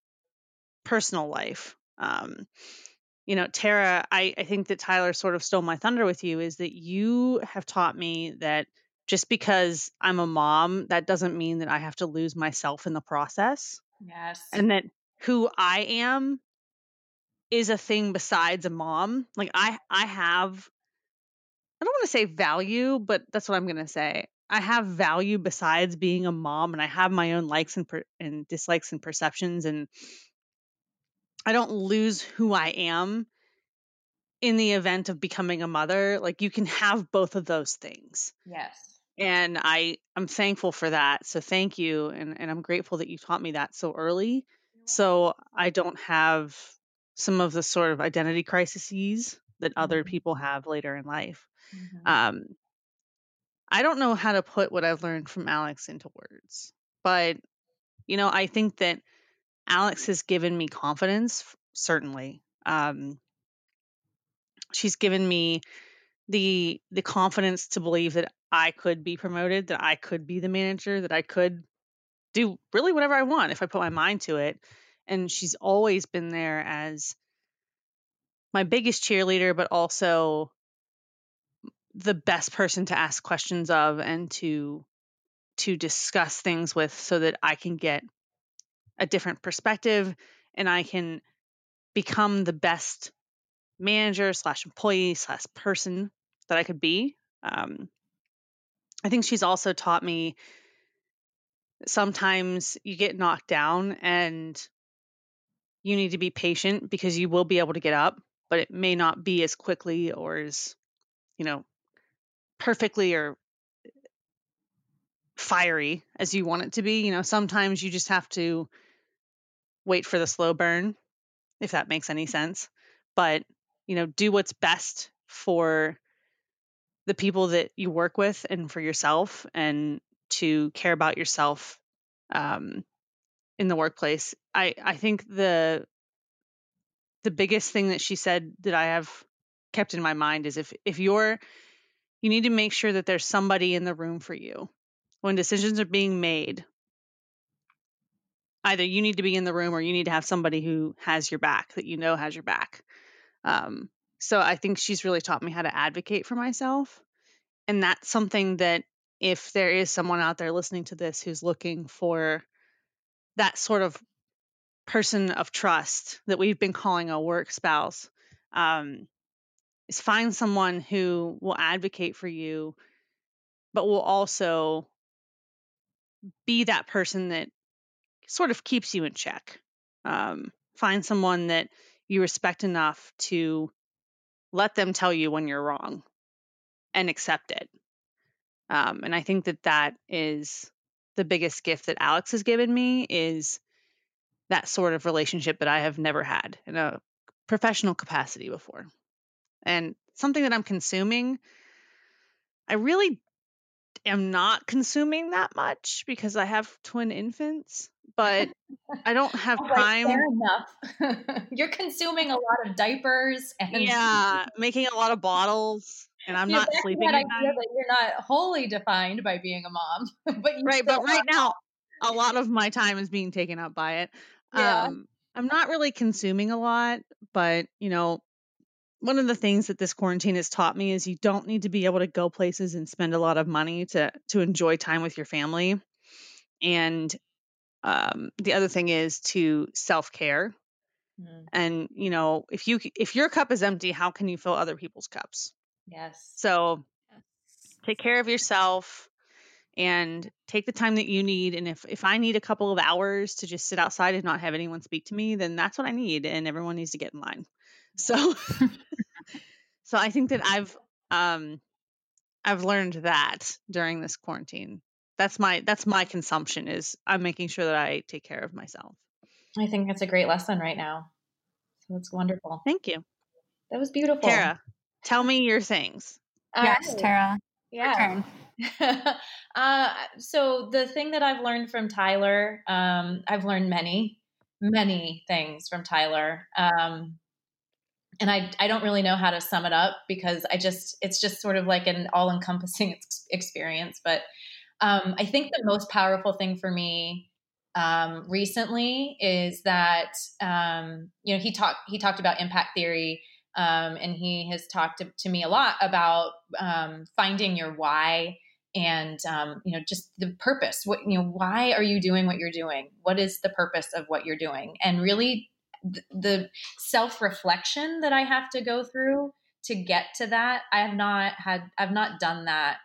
personal life. Tara, I think that Tyler sort of stole my thunder with you, is that you have taught me that just because I'm a mom, that doesn't mean that I have to lose myself in the process. Yes. And that who I am is a thing besides a mom. Like I have, I don't want to say value, but that's what I'm going to say. I have value besides being a mom, and I have my own likes and dislikes and perceptions, and I don't lose who I am in the event of becoming a mother. Like you can have both of those things. Yes. And I'm thankful for that. So thank you. And I'm grateful that you taught me that so early, so I don't have some of the sort of identity crises that other people have later in life. Mm-hmm. I don't know how to put what I've learned from Alex into words, but, you know, I think that Alex has given me confidence, certainly. She's given me the confidence to believe that I could be promoted, that I could be the manager, that I could do really whatever I want if I put my mind to it. And she's always been there as my biggest cheerleader, but also the best person to ask questions of and to discuss things with, so that I can get a different perspective and I can become the best manager / employee / person that I could be. I think she's also taught me sometimes you get knocked down and you need to be patient, because you will be able to get up, but it may not be as quickly or as, you know, perfectly or fiery as you want it to be. You know, sometimes you just have to wait for the slow burn, if that makes any sense. But, you know, do what's best for the people that you work with and for yourself, and to care about yourself in the workplace. I think the biggest thing that she said that I have kept in my mind is you need to make sure that there's somebody in the room for you. When decisions are being made, either you need to be in the room or you need to have somebody who has your back, that you know has your back. So I think she's really taught me how to advocate for myself. And that's something that if there is someone out there listening to this who's looking for that sort of person of trust that we've been calling a work spouse, is find someone who will advocate for you, but will also be that person that sort of keeps you in check. Find someone that you respect enough to let them tell you when you're wrong and accept it. And I think that is the biggest gift that Alex has given me, is that sort of relationship that I have never had in a professional capacity before. And something that I'm consuming, I really am not consuming that much because I have twin infants, but I don't have time. Fair enough. You're consuming a lot of diapers and making a lot of bottles, and I'm not sleeping. That idea that you're not wholly defined by being a mom, but right now, a lot of my time is being taken up by it. Yeah. I'm not really consuming a lot, but you know, one of the things that this quarantine has taught me is you don't need to be able to go places and spend a lot of money to enjoy time with your family. And the other thing is to self-care. Mm. And, you know, if your cup is empty, how can you fill other people's cups? Yes. So take care of yourself and take the time that you need. And if I need a couple of hours to just sit outside and not have anyone speak to me, then that's what I need. And everyone needs to get in line. So I think that I've learned that during this quarantine. That's my consumption is I'm making sure that I take care of myself. I think that's a great lesson right now. So that's wonderful. Thank you. That was beautiful. Tara, tell me your things. Yes, Tara. Yeah. So the thing that I've learned from Tyler, I've learned many, many things from Tyler. And I don't really know how to sum it up because it's just sort of like an all encompassing experience. But I think the most powerful thing for me recently is that, you know, he talked about impact theory and he has talked to me a lot about finding your why and, you know, just the purpose. What, you know, why are you doing what you're doing? What is the purpose of what you're doing? And really, the self-reflection that I have to go through to get to that, I've not done that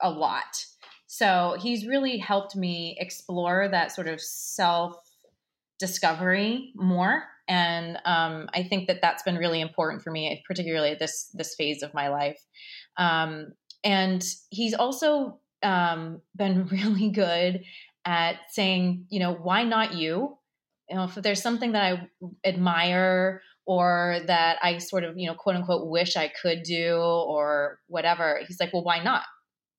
a lot. So he's really helped me explore that sort of self-discovery more. And I think that that's been really important for me, particularly at this phase of my life. And he's also been really good at saying, you know, why not you? You know, if there's something that I admire or that I sort of, you know, quote unquote, wish I could do or whatever, he's like, well, why not?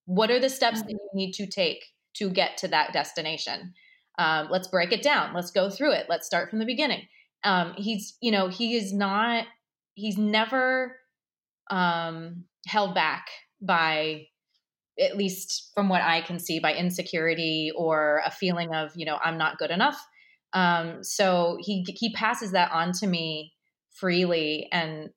What are the steps that you need to take to get to that destination? Let's break it down. Let's go through it. Let's start from the beginning. He's never held back by, at least from what I can see, by insecurity or a feeling of, you know, I'm not good enough. So he passes that on to me freely and,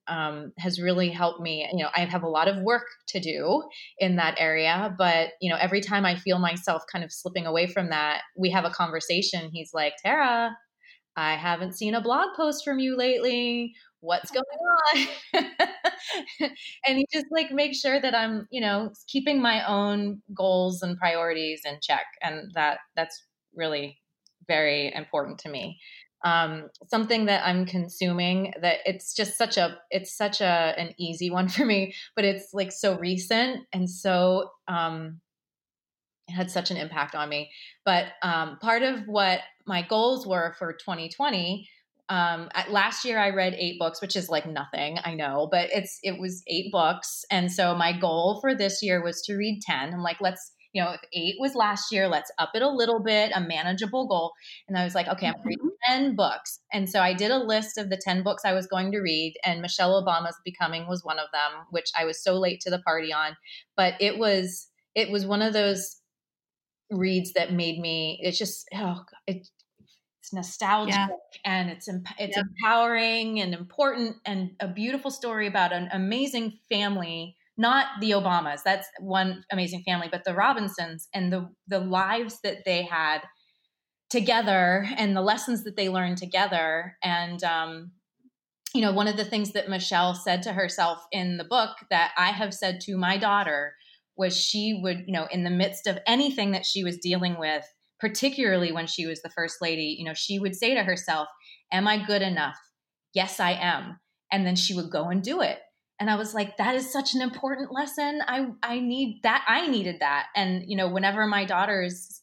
has really helped me. You know, I have a lot of work to do in that area, but you know, every time I feel myself kind of slipping away from that, we have a conversation. He's like, Tara, I haven't seen a blog post from you lately. What's going on? And he just like makes sure that I'm, you know, keeping my own goals and priorities in check. And that's really very important to me. Something that I'm consuming that it's such an easy one for me, but it's like so recent and so, it had such an impact on me. But, part of what my goals were for 2020, last year I read 8 books, which is like nothing, I know, but it was 8 books. And so my goal for this year was to read 10. I'm like, you know, if 8 was last year, let's up it a little bit, a manageable goal. And I was like, okay, I'm going to read 10 books. And so I did a list of the 10 books I was going to read, and Michelle Obama's Becoming was one of them, which I was so late to the party on, but it was one of those reads that made me, it's just, it's nostalgic and it's empowering and important and a beautiful story about an amazing family. Not the Obamas, that's one amazing family, but the Robinsons and the lives that they had together and the lessons that they learned together. And, you know, one of the things that Michelle said to herself in the book that I have said to my daughter was she would, you know, in the midst of anything that she was dealing with, particularly when she was the first lady, you know, she would say to herself, am I good enough? Yes, I am. And then she would go and do it. And I was like, that is such an important lesson. I needed that. And, you know, whenever my daughters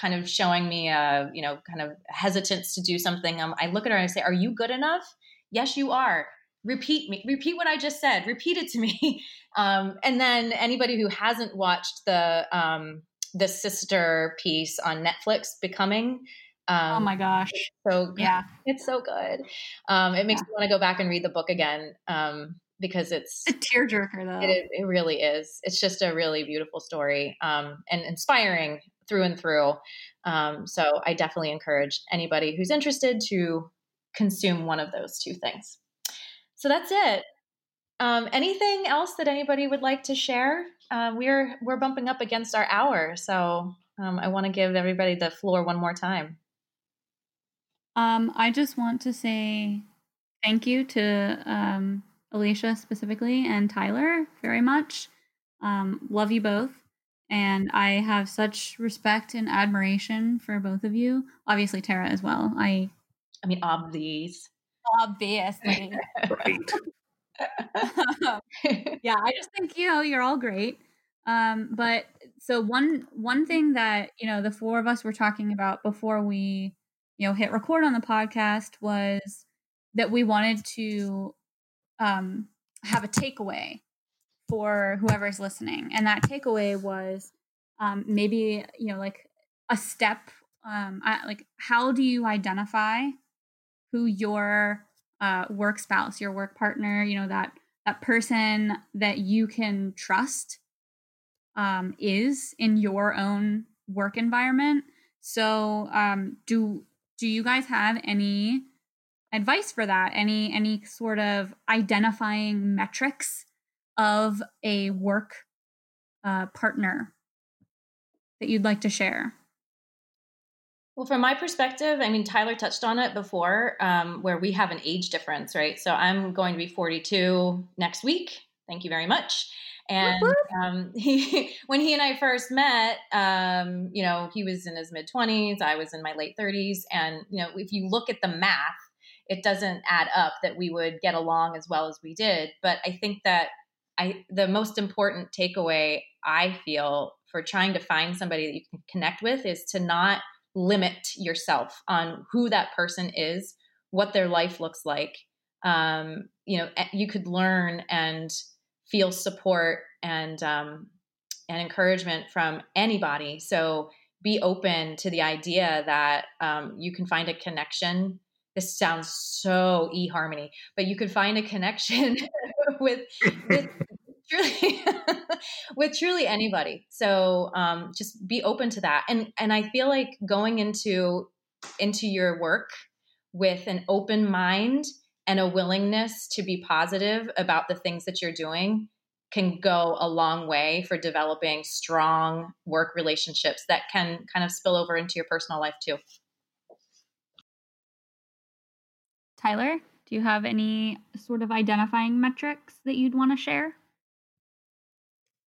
kind of showing me a, you know, kind of hesitance to do something, I look at her and I say, are you good enough? Yes, you are. Repeat what I just said, repeat it to me. And then anybody who hasn't watched the sister piece on Netflix, Becoming, oh my gosh. So yeah, it's so good. It makes me want to go back and read the book again. Because it's a tearjerker though. It really is. It's just a really beautiful story, and inspiring through and through. So I definitely encourage anybody who's interested to consume one of those two things. So that's it. Anything else that anybody would like to share? We're bumping up against our hour. So, I want to give everybody the floor one more time. I just want to say thank you to, Alicia specifically and Tyler very much. Love you both. And I have such respect and admiration for both of you. Obviously Tara as well. I mean, obviously. Right. Yeah. I just think, you know, you're all great. But so one thing that, you know, the four of us were talking about before we, you know, hit record on the podcast was that we wanted to, have a takeaway for whoever's listening. And that takeaway was, maybe, you know, like a step, like how do you identify who your, work spouse, your work partner, you know, that person that you can trust, is in your own work environment. So, do you guys have any advice for that? Any sort of identifying metrics of a work partner that you'd like to share? Well, from my perspective, I mean, Tyler touched on it before, where we have an age difference, right? So I'm going to be 42 next week. Thank you very much. And when he and I first met, you know, he was in his mid-20s, I was in my late 30s. And, you know, if you look at the math, it doesn't add up that we would get along as well as we did. But I think that the most important takeaway I feel for trying to find somebody that you can connect with is to not limit yourself on who that person is, what their life looks like. You know, you could learn and feel support and encouragement from anybody. So be open to the idea that you can find a connection. This sounds so eHarmony, but you could find a connection with truly anybody. So just be open to that. And I feel like going into your work with an open mind and a willingness to be positive about the things that you're doing can go a long way for developing strong work relationships that can kind of spill over into your personal life too. Tyler, do you have any sort of identifying metrics that you'd want to share?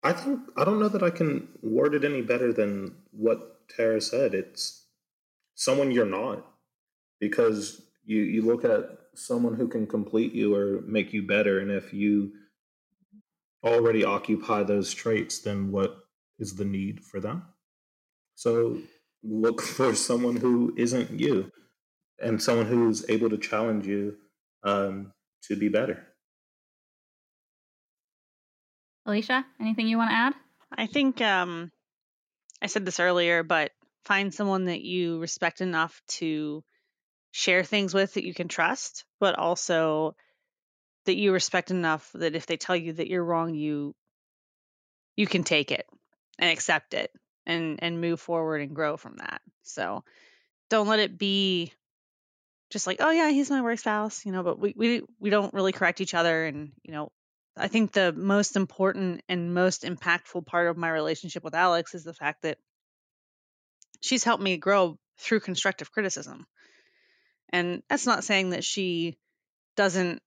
I don't know that I can word it any better than what Tara said. It's someone you're not, because you look at someone who can complete you or make you better. And if you already occupy those traits, then what is the need for them? So look for someone who isn't you. And someone who's able to challenge you to be better. Alicia, anything you want to add? I think I said this earlier, but find someone that you respect enough to share things with that you can trust, but also that you respect enough that if they tell you that you're wrong, you can take it and accept it and move forward and grow from that. So don't let it be just like, oh yeah, he's my work spouse, you know, but we don't really correct each other. And, you know, I think the most important and most impactful part of my relationship with Alex is the fact that she's helped me grow through constructive criticism. And that's not saying that she doesn't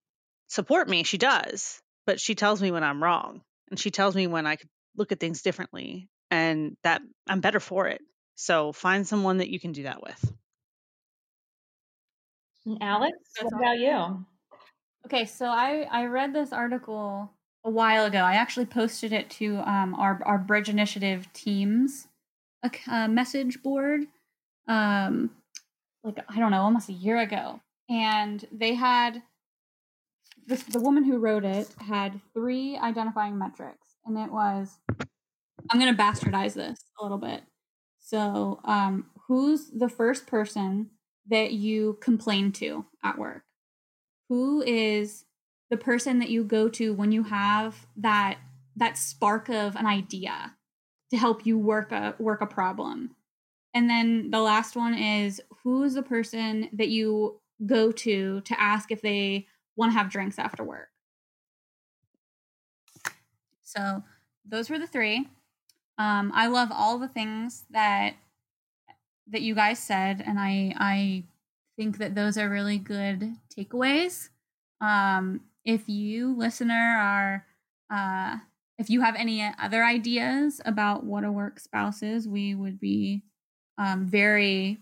support me. She does, but she tells me when I'm wrong. And she tells me when I could look at things differently and that I'm better for it. So find someone that you can do that with. Alex, what about you? Okay, so I read this article a while ago. I actually posted it to our Bridge Initiative Teams message board. like, I don't know, almost a year ago. And they had this, the woman who wrote it had three identifying metrics, and it was, I'm going to bastardize this a little bit. So, who's the first person that you complain to at work? Who is the person that you go to when you have that spark of an idea to help you work a problem? And then the last one is, who's the person that you go to ask if they want to have drinks after work? So those were the three. I love all the things that you guys said, and I think that those are really good takeaways. If you, listener, are if you have any other ideas about what a work spouse is, we would be very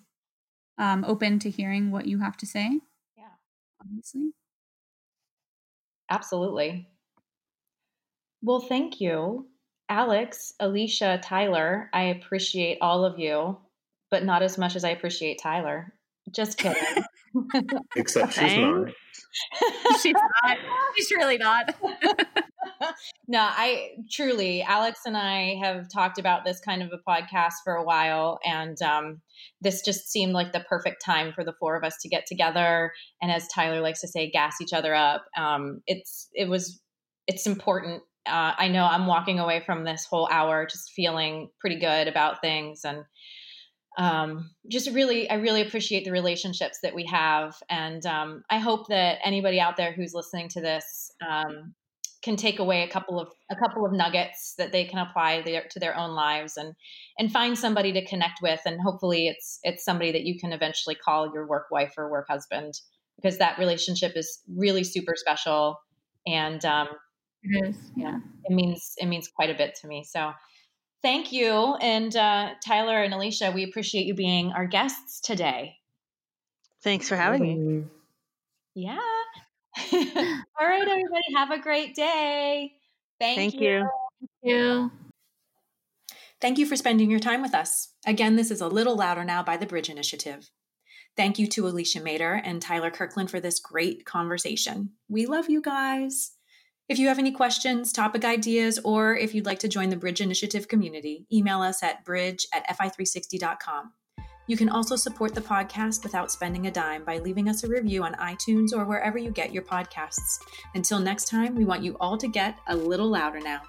open to hearing what you have to say. Yeah, obviously. Absolutely. Well, thank you, Alex, Alicia, Tyler. I appreciate all of you, but not as much as I appreciate Tyler. Just kidding. Except she's not. She's not. She's really not. No, I truly, Alex and I have talked about this kind of a podcast for a while, and this just seemed like the perfect time for the four of us to get together. And as Tyler likes to say, gas each other up. It's important. I know I'm walking away from this whole hour just feeling pretty good about things, and I really appreciate the relationships that we have. And I hope that anybody out there who's listening to this can take away a couple of nuggets that they can apply to their own lives and find somebody to connect with. And hopefully it's somebody that you can eventually call your work wife or work husband, because that relationship is really super special. And it is, yeah, it means quite a bit to me. So thank you. And Tyler and Alicia, we appreciate you being our guests today. Thanks for having me. Yeah. All right, everybody. Have a great day. Thank you. Thank you. Thank you for spending your time with us. Again, this is A Little Louder Now by The Bridge Initiative. Thank you to Alicia Mader and Tyler Kirkland for this great conversation. We love you guys. If you have any questions, topic ideas, or if you'd like to join the Bridge Initiative community, email us at bridge@fi360.com. You can also support the podcast without spending a dime by leaving us a review on iTunes or wherever you get your podcasts. Until next time, we want you all to get a little louder now.